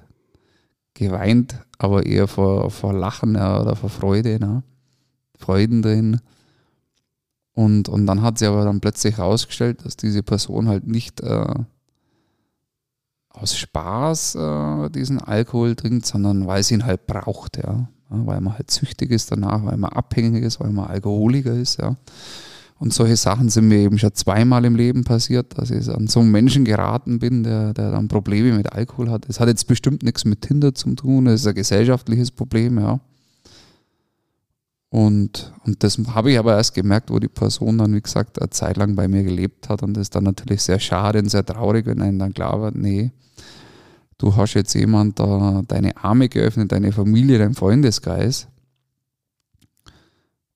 geweint, aber eher vor Lachen, ja, oder vor Freude, ne? Freuden drin. Und dann hat sie aber dann plötzlich herausgestellt, dass diese Person halt nicht aus Spaß diesen Alkohol trinkt, sondern weil sie ihn halt braucht, ja. Weil man halt süchtig ist danach, weil man abhängig ist, weil man Alkoholiker ist, ja. Und solche Sachen sind mir eben schon 2-mal im Leben passiert, dass ich an so einen Menschen geraten bin, der dann Probleme mit Alkohol hat. Das hat jetzt bestimmt nichts mit Tinder zu tun, das ist ein gesellschaftliches Problem, ja. Und das habe ich aber erst gemerkt, wo die Person dann, wie gesagt, eine Zeit lang bei mir gelebt hat, und das ist dann natürlich sehr schade und sehr traurig, wenn einem dann klar wird, nee, du hast jetzt jemand da deine Arme geöffnet, deine Familie, dein Freundeskreis,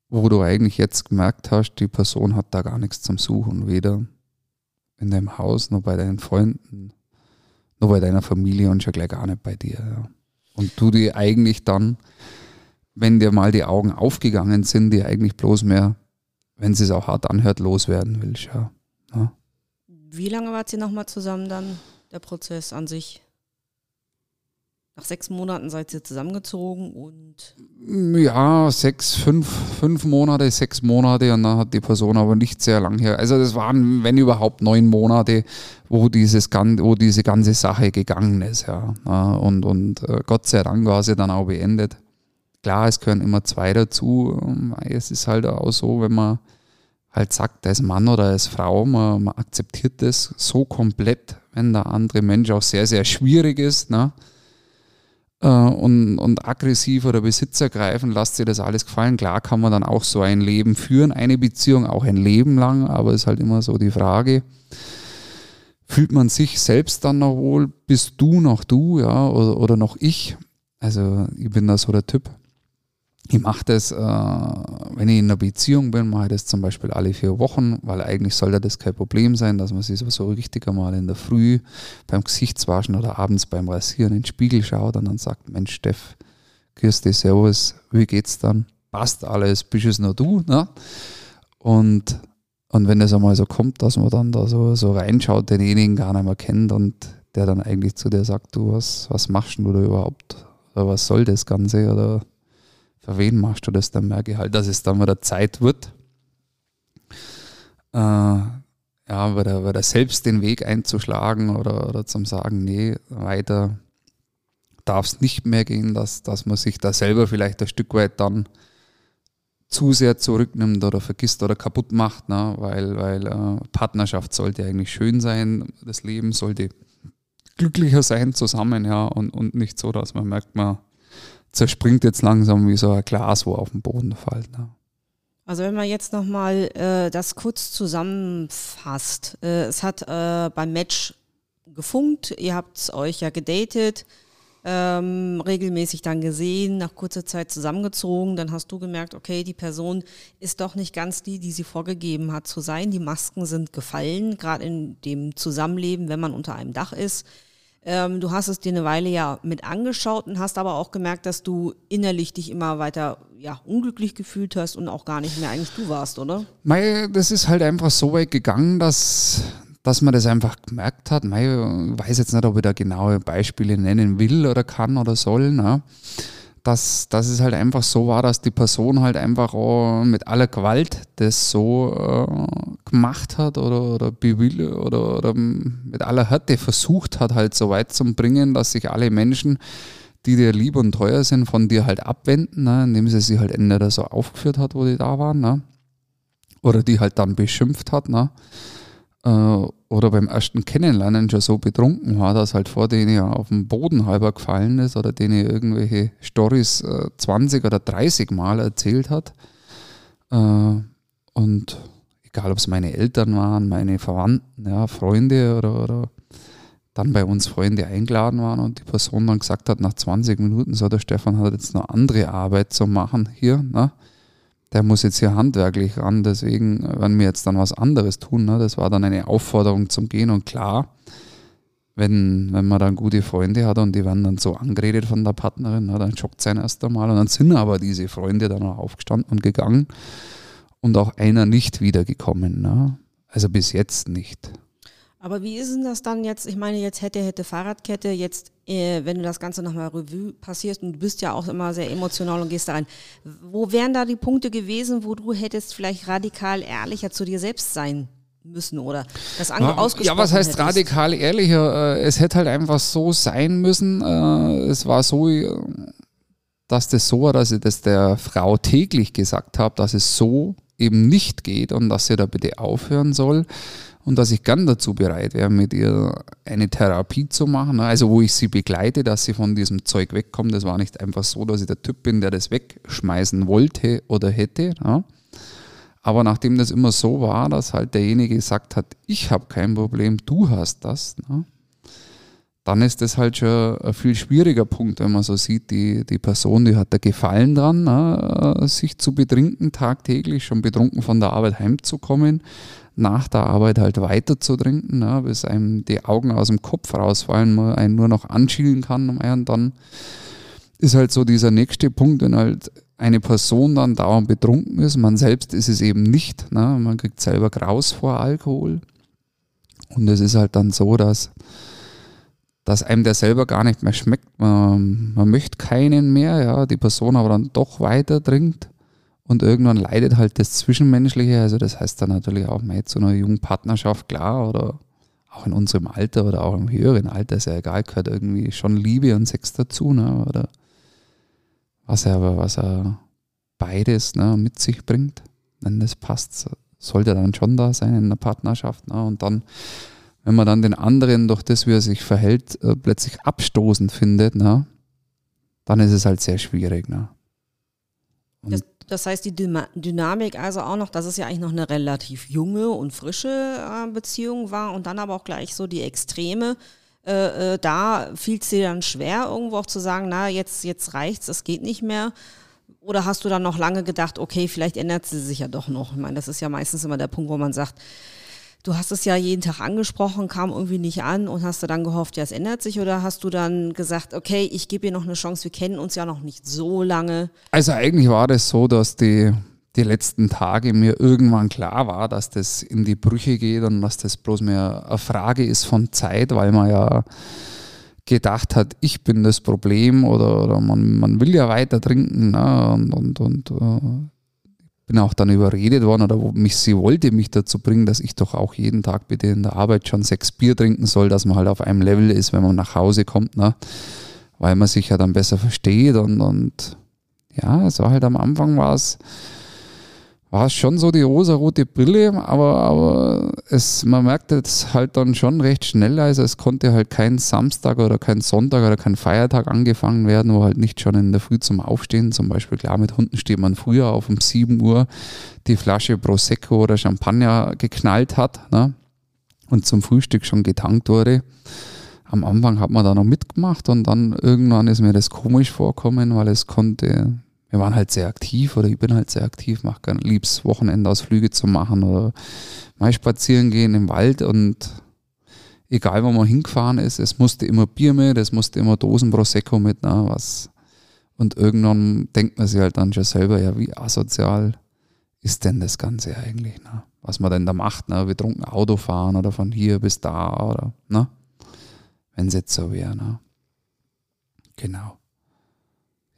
wo du eigentlich jetzt gemerkt hast, die Person hat da gar nichts zum Suchen, weder in deinem Haus, noch bei deinen Freunden, noch bei deiner Familie und schon gleich gar nicht bei dir. Ja. Und du dir eigentlich dann, wenn dir mal die Augen aufgegangen sind, die eigentlich bloß mehr, wenn sie es auch hart anhört, loswerden willst. Ja. Ja. Wie lange wart ihr nochmal zusammen dann, der Prozess an sich? Nach 6 Monaten seid ihr zusammengezogen und? Ja, 6 Monate, und dann hat die Person aber nicht sehr lang her. Also das waren, wenn überhaupt, 9 Monate, wo diese ganze Sache gegangen ist. Ja. Und Gott sei Dank war sie dann auch beendet. Klar, es gehören immer 2 dazu. Es ist halt auch so, wenn man halt sagt, als Mann oder als Frau, man akzeptiert das so komplett, wenn der andere Mensch auch sehr, sehr schwierig ist, ne? Und aggressiv oder besitzergreifend, lasst dir das alles gefallen. Klar kann man dann auch so ein Leben führen, eine Beziehung auch ein Leben lang, aber es ist halt immer so die Frage, fühlt man sich selbst dann noch wohl, bist du noch du, ja, oder noch ich? Also ich bin da so der Typ. Ich mache das, wenn ich in einer Beziehung bin, mache ich das zum Beispiel alle 4 Wochen, weil eigentlich sollte das kein Problem sein, dass man sich so richtig einmal in der Früh beim Gesichtswaschen oder abends beim Rasieren in den Spiegel schaut und dann sagt, Mensch Steff, Chrissy, servus, wie geht's dann? Passt alles, bist es nur du? Ne? Und wenn das einmal so kommt, dass man dann da so reinschaut, denjenigen gar nicht mehr kennt und der dann eigentlich zu dir sagt, du, was machst du da überhaupt? Oder was soll das Ganze? Oder für wen machst du das? Dann merke ich halt, dass es dann wieder Zeit wird. Ja, weil selbst den Weg einzuschlagen oder zum Sagen, nee, weiter darf es nicht mehr gehen, dass man sich da selber vielleicht ein Stück weit dann zu sehr zurücknimmt oder vergisst oder kaputt macht, ne? Weil Partnerschaft sollte eigentlich schön sein, das Leben sollte glücklicher sein zusammen, ja, und nicht so, dass man merkt, man zerspringt jetzt langsam wie so ein Glas, wo auf den Boden fällt. Ne? Also wenn man jetzt nochmal das kurz zusammenfasst, es hat beim Match gefunkt, ihr habt euch ja gedatet, regelmäßig dann gesehen, nach kurzer Zeit zusammengezogen, dann hast du gemerkt, okay, die Person ist doch nicht ganz die sie vorgegeben hat zu sein, die Masken sind gefallen, gerade in dem Zusammenleben, wenn man unter einem Dach ist. Du hast es dir eine Weile ja mit angeschaut und hast aber auch gemerkt, dass du innerlich dich immer weiter unglücklich gefühlt hast und auch gar nicht mehr eigentlich du warst, oder? Mei, das ist halt einfach so weit gegangen, dass man das einfach gemerkt hat. Mei, ich weiß jetzt nicht, ob ich da genaue Beispiele nennen will oder kann oder soll, ne? Dass es halt einfach so war, dass die Person halt einfach mit aller Gewalt das so gemacht hat oder mit aller Härte versucht hat, halt so weit zu bringen, dass sich alle Menschen, die dir lieb und teuer sind, von dir halt abwenden, ne, indem sie sich halt entweder so aufgeführt hat, wo die da waren, ne, oder die halt dann beschimpft hat, ne, oder beim ersten Kennenlernen schon so betrunken war, dass halt vor denen ja auf dem Boden halber gefallen ist oder denen irgendwelche Storys 20 oder 30 Mal erzählt hat. Und egal, ob es meine Eltern waren, meine Verwandten, ja, Freunde oder dann bei uns Freunde eingeladen waren und die Person dann gesagt hat, nach 20 Minuten, so, der Stefan hat jetzt eine andere Arbeit zu machen hier, ne? Der muss jetzt hier handwerklich ran, deswegen werden wir jetzt dann was anderes tun. Ne? Das war dann eine Aufforderung zum Gehen. Und klar, wenn man dann gute Freunde hat und die werden dann so angeredet von der Partnerin, ne, dann schockt es einen erst einmal. Und dann sind aber diese Freunde dann auch aufgestanden und gegangen und auch einer nicht wiedergekommen. Ne? Also bis jetzt nicht. Aber wie ist denn das dann jetzt? Ich meine, jetzt hätte Fahrradkette, jetzt, wenn du das Ganze nochmal Revue passierst und du bist ja auch immer sehr emotional und gehst da rein. Wo wären da die Punkte gewesen, wo du hättest vielleicht radikal ehrlicher zu dir selbst sein müssen oder das ausgesprochen? Ja, was heißt hättest? Radikal ehrlicher? Es hätte halt einfach so sein müssen. Es war so, dass das so war, dass ich das der Frau täglich gesagt habe, dass es so eben nicht geht und dass sie da bitte aufhören soll. Und dass ich gern dazu bereit wäre, mit ihr eine Therapie zu machen, also wo ich sie begleite, dass sie von diesem Zeug wegkommt. Das war nicht einfach so, dass ich der Typ bin, der das wegschmeißen wollte oder hätte. Ja. Aber nachdem das immer so war, dass halt derjenige gesagt hat, ich habe kein Problem, du hast das, ja, dann ist das halt schon ein viel schwieriger Punkt, wenn man so sieht, die Person, die hat da Gefallen dran, ja, sich zu betrinken tagtäglich, schon betrunken von der Arbeit heimzukommen, nach der Arbeit halt weiter zu trinken, ne, bis einem die Augen aus dem Kopf rausfallen, man einen nur noch anschielen kann. Und dann ist halt so dieser nächste Punkt, wenn halt eine Person dann dauernd betrunken ist, man selbst ist es eben nicht, ne, man kriegt selber Graus vor Alkohol. Und es ist halt dann so, dass einem der selber gar nicht mehr schmeckt, man möchte keinen mehr, ja, die Person aber dann doch weiter trinkt. Und irgendwann leidet halt das Zwischenmenschliche, also das heißt dann natürlich auch mal zu einer jungen Partnerschaft, klar, oder auch in unserem Alter oder auch im höheren Alter, ist ja egal, gehört irgendwie schon Liebe und Sex dazu, ne, oder was er beides, ne, mit sich bringt, wenn das passt, sollte dann schon da sein in einer Partnerschaft, ne, und dann, wenn man dann den anderen durch das, wie er sich verhält, plötzlich abstoßend findet, ne, dann ist es halt sehr schwierig, ne. Das heißt, die Dynamik also auch noch, dass es ja eigentlich noch eine relativ junge und frische Beziehung war und dann aber auch gleich so die Extreme, da fiel es dir dann schwer, irgendwo auch zu sagen, na, jetzt reicht's, es geht nicht mehr. Oder hast du dann noch lange gedacht, okay, vielleicht ändert sie sich ja doch noch. Ich meine, das ist ja meistens immer der Punkt, wo man sagt, du hast es ja jeden Tag angesprochen, kam irgendwie nicht an und hast du dann gehofft, ja, es ändert sich, oder hast du dann gesagt, okay, ich gebe ihr noch eine Chance, wir kennen uns ja noch nicht so lange? Also eigentlich war das so, dass die letzten Tage mir irgendwann klar war, dass das in die Brüche geht und dass das bloß mehr eine Frage ist von Zeit, weil man ja gedacht hat, ich bin das Problem oder man will ja weiter trinken, ne, und bin auch dann überredet worden oder sie wollte mich dazu bringen, dass ich doch auch jeden Tag bitte in der Arbeit schon 6 Bier trinken soll, dass man halt auf einem Level ist, wenn man nach Hause kommt, ne? Weil man sich ja dann besser versteht und ja, es war halt am Anfang war es schon so die rosarote Brille, aber man merkt es halt dann schon recht schnell, also es konnte halt kein Samstag oder kein Sonntag oder kein Feiertag angefangen werden, wo halt nicht schon in der Früh zum Aufstehen, zum Beispiel, klar, mit Hunden steht man früher auf um 7 Uhr, die Flasche Prosecco oder Champagner geknallt hat, ne, und zum Frühstück schon getankt wurde. Am Anfang hat man da noch mitgemacht und dann irgendwann ist mir das komisch vorkommen, weil es konnte... Wir waren halt sehr aktiv oder ich bin halt sehr aktiv, mache gerne liebs Wochenendausflüge zu machen oder mal spazieren gehen im Wald und egal wo man hingefahren ist, es musste immer Bier mit, es musste immer Dosen Prosecco mit, na was. Und irgendwann denkt man sich halt dann schon selber, ja, wie asozial ist denn das Ganze eigentlich, na? Was man denn da macht, ne? Betrunken Auto fahren oder von hier bis da oder, ne? Wenn es jetzt so wäre, ne? Genau.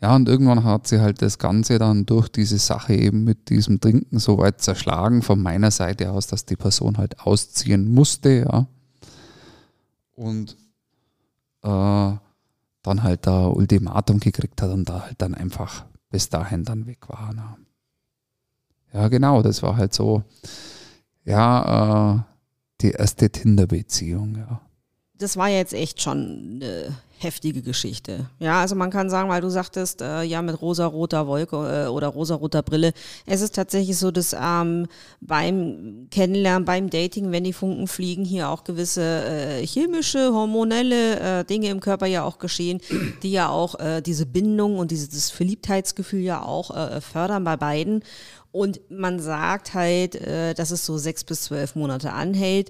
Ja, und irgendwann hat sie halt das Ganze dann durch diese Sache eben mit diesem Trinken so weit zerschlagen von meiner Seite aus, dass die Person halt ausziehen musste, ja. Und dann halt da Ultimatum gekriegt hat und da halt dann einfach bis dahin dann weg war. Ne? Ja, genau, das war halt so, ja, die erste Tinder-Beziehung, ja. Das war ja jetzt echt schon eine heftige Geschichte. Ja, also man kann sagen, weil du sagtest, ja, mit rosaroter Wolke oder rosaroter Brille. Es ist tatsächlich so, dass beim Kennenlernen, beim Dating, wenn die Funken fliegen, hier auch gewisse chemische, hormonelle Dinge im Körper ja auch geschehen, die ja auch diese Bindung und dieses Verliebtheitsgefühl ja auch fördern bei beiden. Und man sagt halt, dass es so 6 bis 12 Monate anhält.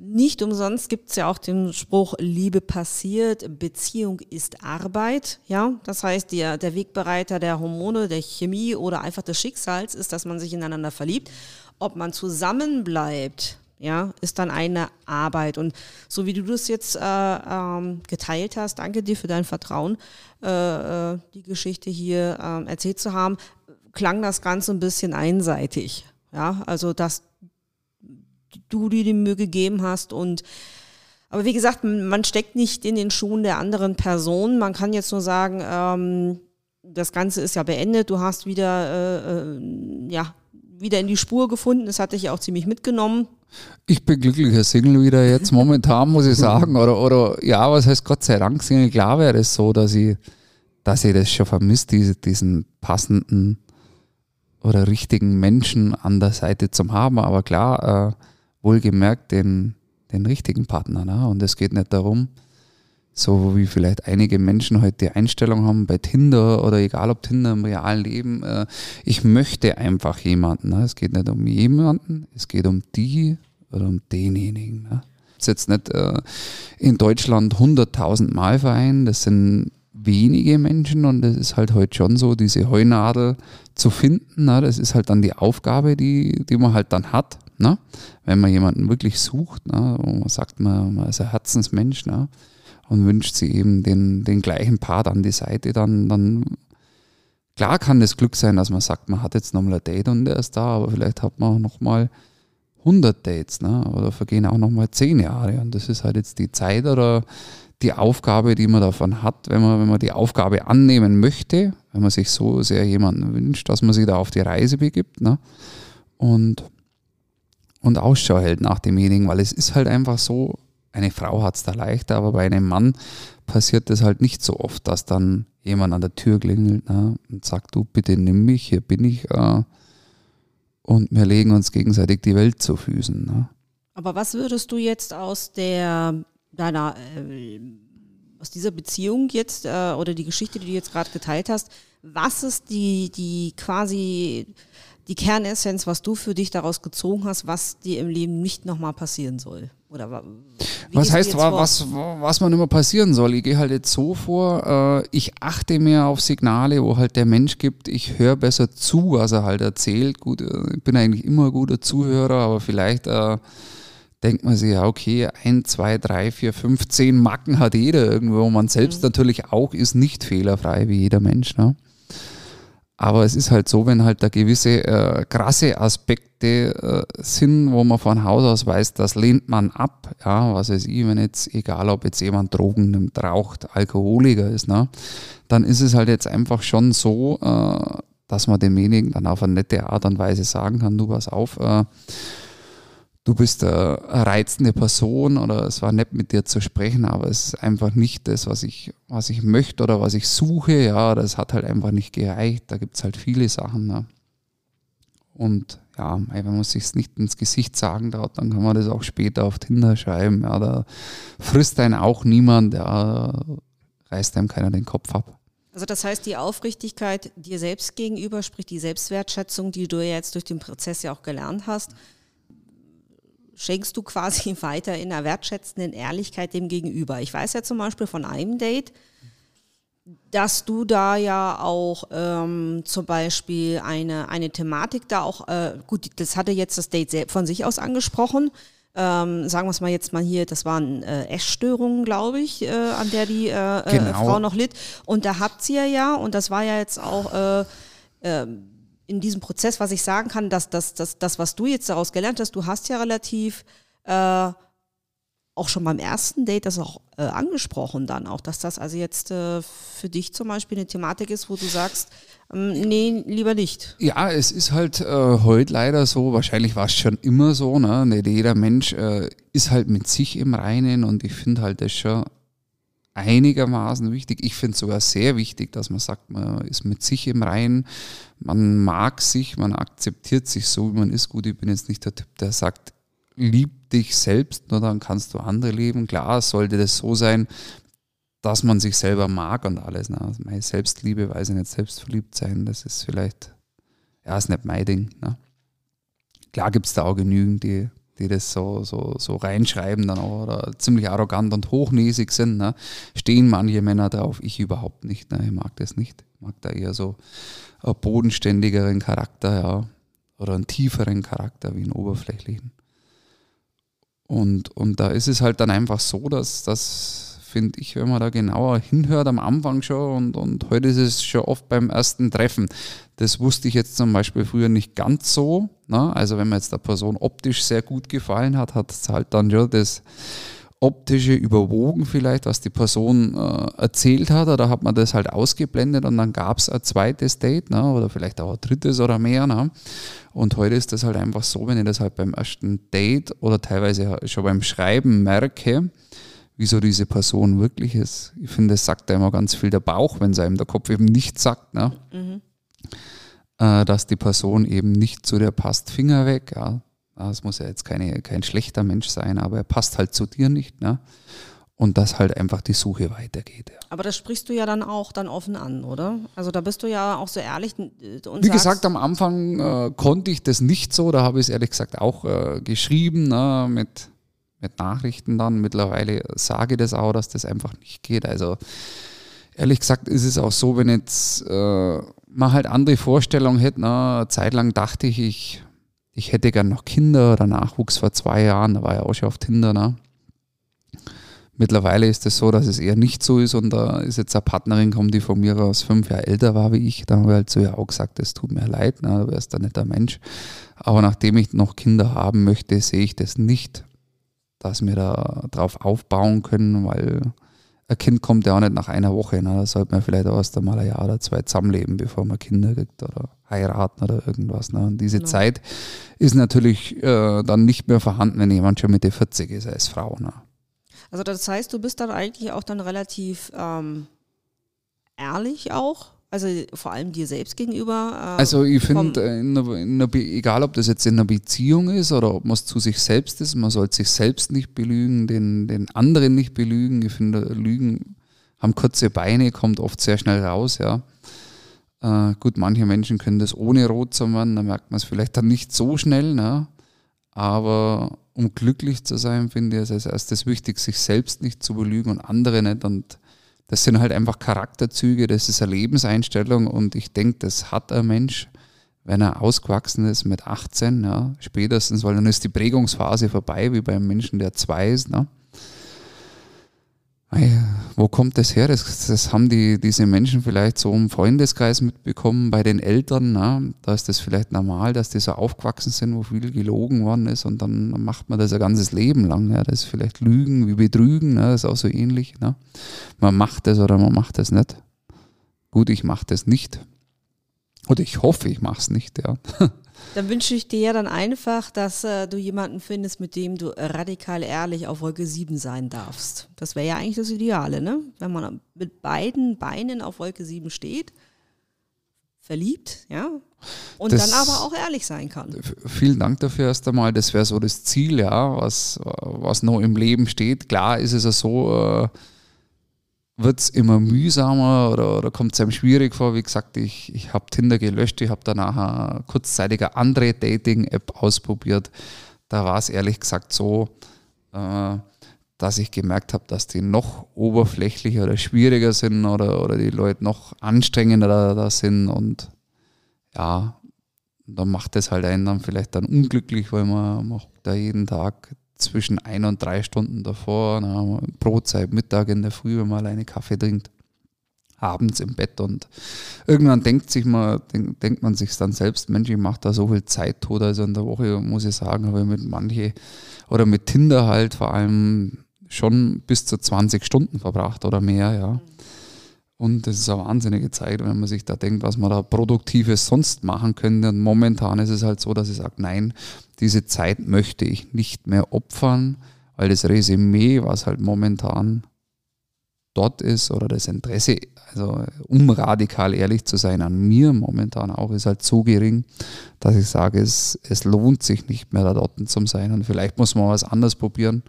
Nicht umsonst gibt es ja auch den Spruch, Liebe passiert, Beziehung ist Arbeit. Ja, das heißt, der Wegbereiter der Hormone, der Chemie oder einfach des Schicksals ist, dass man sich ineinander verliebt. Ob man zusammenbleibt, ja, ist dann eine Arbeit. Und so wie du das jetzt geteilt hast, danke dir für dein Vertrauen, die Geschichte hier erzählt zu haben, klang das Ganze ein bisschen einseitig. Ja, also das du dir die Mühe gegeben hast und aber wie gesagt, man steckt nicht in den Schuhen der anderen Person, man kann jetzt nur sagen, das Ganze ist ja beendet, du hast wieder, ja, wieder in die Spur gefunden, das hatte ich ja auch ziemlich mitgenommen. Ich bin glücklicher Single wieder jetzt, momentan muss ich sagen, oder ja, was heißt Gott sei Dank Single, klar wäre es so, dass ich das schon vermisst, diesen passenden oder richtigen Menschen an der Seite zum haben, aber klar, wohlgemerkt den richtigen Partner. Ne? Und es geht nicht darum, so wie vielleicht einige Menschen heute die Einstellung haben bei Tinder oder egal ob Tinder im realen Leben, ich möchte einfach jemanden. Ne? Es geht nicht um jemanden, es geht um die oder um denjenigen. Ne? Das ist jetzt nicht in Deutschland 100.000 Mal Verein, das sind wenige Menschen und das ist halt heute schon so, diese Heunadel zu finden, ne? Das ist halt dann die Aufgabe, die man halt dann hat, ne? Wenn man jemanden wirklich sucht, ne? Und man sagt, man ist ein Herzensmensch, ne? Und wünscht sich eben den gleichen Part an die Seite, dann klar kann das Glück sein, dass man sagt, man hat jetzt nochmal ein Date und der ist da, aber vielleicht hat man auch nochmal 100 Dates, ne? Oder vergehen auch nochmal 10 Jahre und das ist halt jetzt die Zeit oder die Aufgabe, die man davon hat, wenn man die Aufgabe annehmen möchte, wenn man sich so sehr jemanden wünscht, dass man sich da auf die Reise begibt, ne? Und Ausschau hält nach demjenigen, weil es ist halt einfach so, eine Frau hat es da leichter, aber bei einem Mann passiert das halt nicht so oft, dass dann jemand an der Tür klingelt, ne? Und sagt, du bitte nimm mich, hier bin ich und wir legen uns gegenseitig die Welt zu Füßen. Ne? Aber was würdest du jetzt aus dieser Beziehung jetzt oder die Geschichte, die du jetzt gerade geteilt hast, was ist die quasi die Kernessenz, was du für dich daraus gezogen hast, was dir im Leben nicht nochmal passieren soll? Oder was heißt, was man immer passieren soll? Ich gehe halt jetzt so vor, ich achte mehr auf Signale, wo halt der Mensch gibt, ich höre besser zu, was er halt erzählt. Gut, ich bin eigentlich immer ein guter Zuhörer, aber vielleicht denkt man sich, ja okay, 1, 2, 3, 4, 5, 10 Macken hat jeder irgendwo. Man selbst natürlich auch ist nicht fehlerfrei wie jeder Mensch. Ne? Aber es ist halt so, wenn halt da gewisse krasse Aspekte sind, wo man von Haus aus weiß, das lehnt man ab. Ja, was weiß ich, wenn jetzt, egal ob jetzt jemand Drogen nimmt, raucht, Alkoholiker ist, ne? Dann ist es halt jetzt einfach schon so, dass man demjenigen dann auf eine nette Art und Weise sagen kann, du pass auf, du bist eine reizende Person oder es war nett mit dir zu sprechen, aber es ist einfach nicht das, was ich möchte oder was ich suche. Ja, das hat halt einfach nicht gereicht. Da gibt es halt viele Sachen. Ne? Und ja, wenn man sich es nicht ins Gesicht sagen darf, dann kann man das auch später auf Tinder schreiben. Ja, da frisst einen auch niemand, ja, reißt einem keiner den Kopf ab. Also das heißt, die Aufrichtigkeit dir selbst gegenüber, sprich die Selbstwertschätzung, die du ja jetzt durch den Prozess ja auch gelernt hast, schenkst du quasi weiter in einer wertschätzenden Ehrlichkeit dem Gegenüber. Ich weiß ja zum Beispiel von einem Date, dass du da ja auch zum Beispiel eine Thematik da auch, gut, das hatte jetzt das Date selbst von sich aus angesprochen, sagen wir es mal jetzt mal hier, das waren Essstörungen, glaube ich, an der die Frau noch litt. Und da habt ihr ja, und das war ja jetzt auch in diesem Prozess, was ich sagen kann, dass das, was du jetzt daraus gelernt hast, du hast ja relativ auch schon beim ersten Date das auch angesprochen dann auch, dass das also jetzt für dich zum Beispiel eine Thematik ist, wo du sagst, nee, lieber nicht. Ja, es ist halt heute leider so, wahrscheinlich war es schon immer so, ne? Nicht jeder Mensch ist halt mit sich im Reinen und ich finde halt das schon einigermaßen wichtig. Ich finde es sogar sehr wichtig, dass man sagt, man ist mit sich im Reinen, man mag sich, man akzeptiert sich so, wie man ist. Gut, ich bin jetzt nicht der Typ, der sagt, lieb dich selbst, nur dann kannst du andere leben. Klar, sollte das so sein, dass man sich selber mag und alles. Ne? Also meine Selbstliebe, weiß ich nicht, selbstverliebt sein, das ist vielleicht, ja, ist nicht mein Ding. Ne? Klar gibt es da auch genügend, die das so reinschreiben dann auch, oder ziemlich arrogant und hochnäsig sind. Ne? Stehen manche Männer drauf, ich überhaupt nicht. Ne? Ich mag das nicht. Ich mag da eher so einen bodenständigeren Charakter, ja, oder einen tieferen Charakter wie einen oberflächlichen. Und da ist es halt dann einfach so, dass das, finde ich, wenn man da genauer hinhört am Anfang schon und heute ist es schon oft beim ersten Treffen. Das wusste ich jetzt zum Beispiel früher nicht ganz so. Ne? Also wenn mir jetzt der Person optisch sehr gut gefallen hat, hat es halt dann schon das Optische überwogen vielleicht, was die Person erzählt hat, oder hat man das halt ausgeblendet und dann gab es ein zweites Date, ne? Oder vielleicht auch ein drittes oder mehr. Ne? Und heute ist das halt einfach so, wenn ich das halt beim ersten Date oder teilweise schon beim Schreiben merke, wieso diese Person wirklich ist. Ich finde, das sagt da immer ganz viel der Bauch, wenn es einem der Kopf eben nicht sagt, ne? Dass die Person eben nicht zu dir passt, Finger weg, ja. Es muss ja jetzt kein schlechter Mensch sein, aber er passt halt zu dir nicht. Ne? Und dass halt einfach die Suche weitergeht. Ja. Aber das sprichst du ja dann auch dann offen an, oder? Also da bist du ja auch so ehrlich. Und wie gesagt, am Anfang konnte ich das nicht so, da habe ich es ehrlich gesagt auch geschrieben, ne? mit Nachrichten dann. Mittlerweile sage ich das auch, dass das einfach nicht geht. Also ehrlich gesagt ist es auch so, wenn jetzt man halt andere Vorstellungen hätte. Ne? Eine Zeit lang dachte ich hätte gern noch Kinder oder Nachwuchs vor 2 Jahren, da war ich auch schon auf Tinder. Ne? Mittlerweile ist es das so, dass es eher nicht so ist und da ist jetzt eine Partnerin gekommen, die von mir aus 5 Jahre älter war wie ich. Da habe ich halt so ja auch gesagt, es tut mir leid, ne? Du wärst ein netter Mensch. Aber nachdem ich noch Kinder haben möchte, sehe ich das nicht, dass wir da drauf aufbauen können, weil ein Kind kommt ja auch nicht nach einer Woche. Ne? Da sollte man vielleicht auch erst einmal ein Jahr oder 2 zusammenleben, bevor man Kinder kriegt oder heiraten oder irgendwas. Ne? Und diese Zeit ist natürlich dann nicht mehr vorhanden, wenn jemand schon Mitte 40 ist als Frau. Ne? Also das heißt, du bist dann eigentlich auch dann relativ ehrlich auch? Also vor allem dir selbst gegenüber? Also ich finde, egal ob das jetzt in einer Beziehung ist oder ob man es zu sich selbst ist, man sollte sich selbst nicht belügen, den anderen nicht belügen. Ich finde, Lügen haben kurze Beine, kommt oft sehr schnell raus, ja. Gut, manche Menschen können das ohne Rot machen, da merkt man es vielleicht dann nicht so schnell, ne? Aber um glücklich zu sein, finde ich es als erstes wichtig, sich selbst nicht zu belügen und andere nicht. Und das sind halt einfach Charakterzüge, das ist eine Lebenseinstellung und ich denke, das hat ein Mensch, wenn er ausgewachsen ist mit 18, ja, spätestens, weil dann ist die Prägungsphase vorbei, wie beim Menschen, der 2 ist, ne? Wo kommt das her? Das haben diese Menschen vielleicht so im Freundeskreis mitbekommen, bei den Eltern. Ne? Da ist das vielleicht normal, dass die so aufgewachsen sind, wo viel gelogen worden ist und dann macht man das ein ganzes Leben lang. Ne? Das ist vielleicht Lügen wie Betrügen, ne? Das ist auch so ähnlich. Ne? Man macht das oder man macht das nicht. Gut, ich mache das nicht. Oder ich hoffe, ich mache es nicht, ja. Dann wünsche ich dir ja dann einfach, dass du jemanden findest, mit dem du radikal ehrlich auf Wolke 7 sein darfst. Das wäre ja eigentlich das Ideale, ne? Wenn man mit beiden Beinen auf Wolke 7 steht, verliebt, ja, und das dann aber auch ehrlich sein kann. Vielen Dank dafür erst einmal, das wäre so das Ziel, ja, was noch im Leben steht. Klar ist es ja so, wird es immer mühsamer oder kommt es einem schwierig vor. Wie gesagt, ich habe Tinder gelöscht, ich habe danach eine kurzzeitige andere Dating-App ausprobiert. da war es ehrlich gesagt so, dass ich gemerkt habe, dass die noch oberflächlicher oder schwieriger sind oder die Leute noch anstrengender da sind. Und ja, dann macht das halt einen dann vielleicht dann unglücklich, weil man hockt da jeden Tag zwischen 1 und 3 Stunden davor, na, Brotzeit, Mittag in der Früh, wenn man alleine Kaffee trinkt, abends im Bett, und irgendwann denkt man sich dann selbst, Mensch, ich mache da so viel Zeit tot, also in der Woche, muss ich sagen, habe ich mit Tinder halt vor allem schon bis zu 20 Stunden verbracht oder mehr, ja. Und das ist eine wahnsinnige Zeit, wenn man sich da denkt, was man da Produktives sonst machen könnte. Und momentan ist es halt so, dass ich sage, nein, diese Zeit möchte ich nicht mehr opfern, weil das Resümee, was halt momentan dort ist, oder das Interesse, also um radikal ehrlich zu sein, an mir momentan auch, ist halt so gering, dass ich sage, es lohnt sich nicht mehr, da dort zu sein. Und vielleicht muss man was anderes probieren.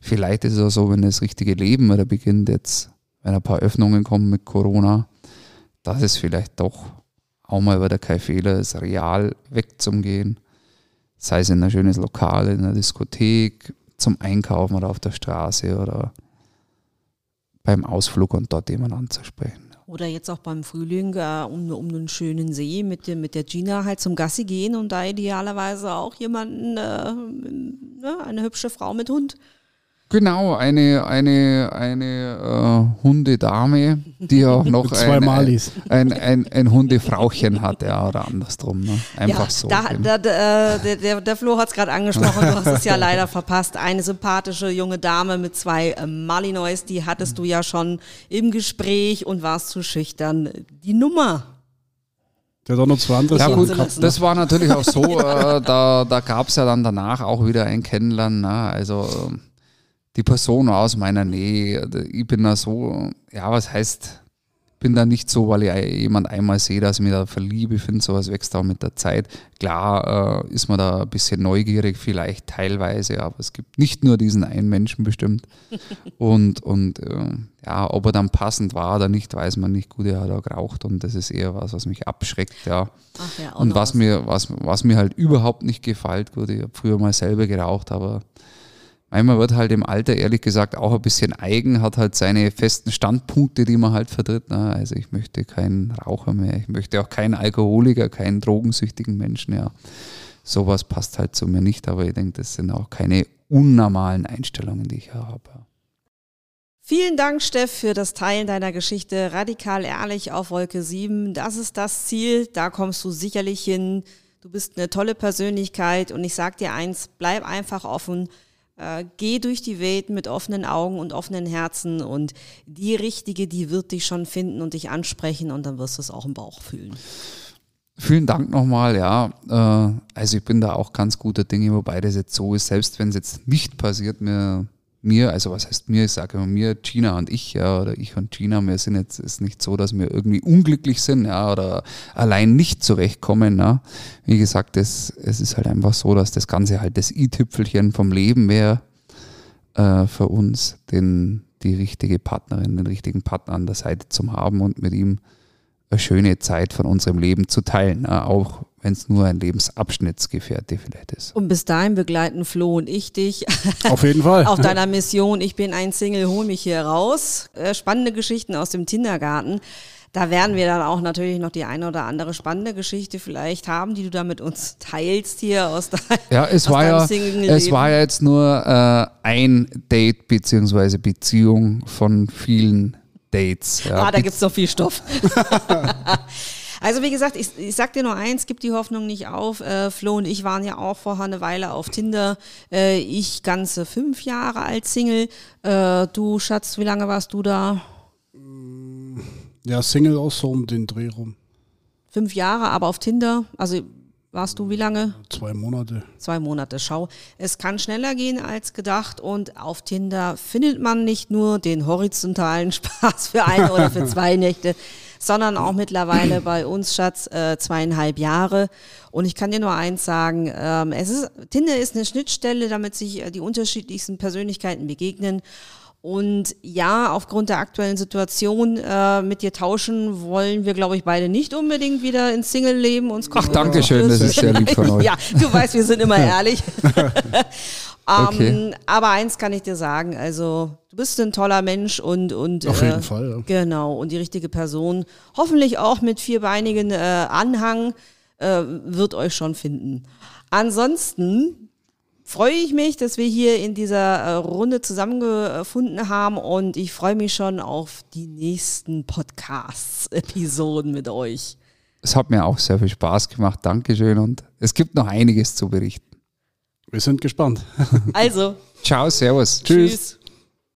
Vielleicht ist es auch so, wenn das richtige Leben wieder beginnt jetzt, wenn ein paar Öffnungen kommen mit Corona, dass es vielleicht doch auch mal wieder kein Fehler ist, real wegzugehen, sei es in ein schönes Lokal, in einer Diskothek, zum Einkaufen oder auf der Straße oder beim Ausflug, und dort jemanden anzusprechen. Oder jetzt auch beim Frühling um einen schönen See mit der Gina halt zum Gassi gehen und da idealerweise auch jemanden, eine hübsche Frau mit Hund. Genau, eine Hundedame, die auch noch ein Hundefrauchen hat, ja, oder andersrum. Ne? Einfach ja, so. Der Flo hat es gerade angesprochen, du hast es ja leider verpasst. Eine sympathische junge Dame mit 2 Malinois, die hattest du ja schon im Gespräch und warst zu schüchtern. Die Nummer. Der hat auch noch 2 andere Sachen gehabt. Das war natürlich auch so, da gab es ja dann danach auch wieder ein Kennenlernen, ne? Also die Person aus meiner Nähe, ich bin da so, ja, was heißt, bin da nicht so, weil ich jemand einmal sehe, dass ich mich da verliebe, ich finde, sowas wächst auch mit der Zeit. Klar ist man da ein bisschen neugierig, vielleicht teilweise, aber es gibt nicht nur diesen einen Menschen bestimmt. Und ja, ob er dann passend war oder nicht, weiß man nicht. Gut, er hat auch geraucht, und das ist eher was mich abschreckt, ja. Ach ja, und was mir halt überhaupt nicht gefällt, gut, ich habe früher mal selber geraucht, aber einmal wird halt im Alter, ehrlich gesagt, auch ein bisschen eigen, hat halt seine festen Standpunkte, die man halt vertritt. Na, also ich möchte keinen Raucher mehr, ich möchte auch keinen Alkoholiker, keinen drogensüchtigen Menschen, ja. Sowas passt halt zu mir nicht, aber ich denke, das sind auch keine unnormalen Einstellungen, die ich habe. Vielen Dank, Steff, für das Teilen deiner Geschichte. Radikal ehrlich auf Wolke 7, das ist das Ziel, da kommst du sicherlich hin. Du bist eine tolle Persönlichkeit, und ich sag dir eins, bleib einfach offen. Geh durch die Welt mit offenen Augen und offenen Herzen, und die Richtige, die wird dich schon finden und dich ansprechen, und dann wirst du es auch im Bauch fühlen. Vielen Dank nochmal, ja. Also ich bin da auch ganz guter Dinge, wobei das jetzt so ist, selbst wenn es jetzt nicht passiert, also was heißt mir, ich sage immer mir, Gina und ich, ja, oder ich und Gina, wir sind jetzt, ist nicht so, dass wir irgendwie unglücklich sind, ja, oder allein nicht zurechtkommen, ne? Wie gesagt, es ist halt einfach so, dass das Ganze halt das i-Tüpfelchen vom Leben wäre, für uns, die richtige Partnerin, den richtigen Partner an der Seite zu haben und mit ihm eine schöne Zeit von unserem Leben zu teilen, auch wenn es nur ein Lebensabschnittsgefährte vielleicht ist. Und bis dahin begleiten Flo und ich dich. Auf jeden Fall. Auf deiner Mission, ich bin ein Single, hol mich hier raus. Spannende Geschichten aus dem Tindergarten. Da werden wir dann auch natürlich noch die eine oder andere spannende Geschichte vielleicht haben, die du da mit uns teilst hier aus deinem Single-Leben. Es war ja jetzt nur ein Date bzw. Beziehung von vielen Dates. Ja. Ah, da gibt es noch viel Stoff. Also wie gesagt, ich sag dir nur eins, gib die Hoffnung nicht auf. Flo und ich waren ja auch vorher eine Weile auf Tinder. Ich ganze 5 Jahre als Single. Du, Schatz, wie lange warst du da? Ja, Single auch so um den Dreh rum. 5 Jahre, aber auf Tinder? Also warst du wie lange? 2 Monate. 2 Monate, schau. Es kann schneller gehen als gedacht, und auf Tinder findet man nicht nur den horizontalen Spaß für eine oder für 2 Nächte, sondern auch mittlerweile bei uns, Schatz, 2,5 Jahre. Und ich kann dir nur eins sagen, Tinder ist eine Schnittstelle, damit sich die unterschiedlichsten Persönlichkeiten begegnen. Und ja, aufgrund der aktuellen Situation mit dir tauschen wollen wir, glaube ich, beide nicht unbedingt wieder ins Single-Leben. Ach, danke schön, das ist sehr lieb von euch. Ja, du weißt, wir sind immer ehrlich. Okay. Aber eins kann ich dir sagen, also du bist ein toller Mensch und auf jeden Fall, ja. Genau, und die richtige Person, hoffentlich auch mit vierbeinigen Anhang, wird euch schon finden. Ansonsten freue ich mich, dass wir hier in dieser Runde zusammengefunden haben und ich freue mich schon auf die nächsten Podcasts-Episoden mit euch. Es hat mir auch sehr viel Spaß gemacht, Dankeschön, und es gibt noch einiges zu berichten. Wir sind gespannt. Also. Ciao, servus. Tschüss.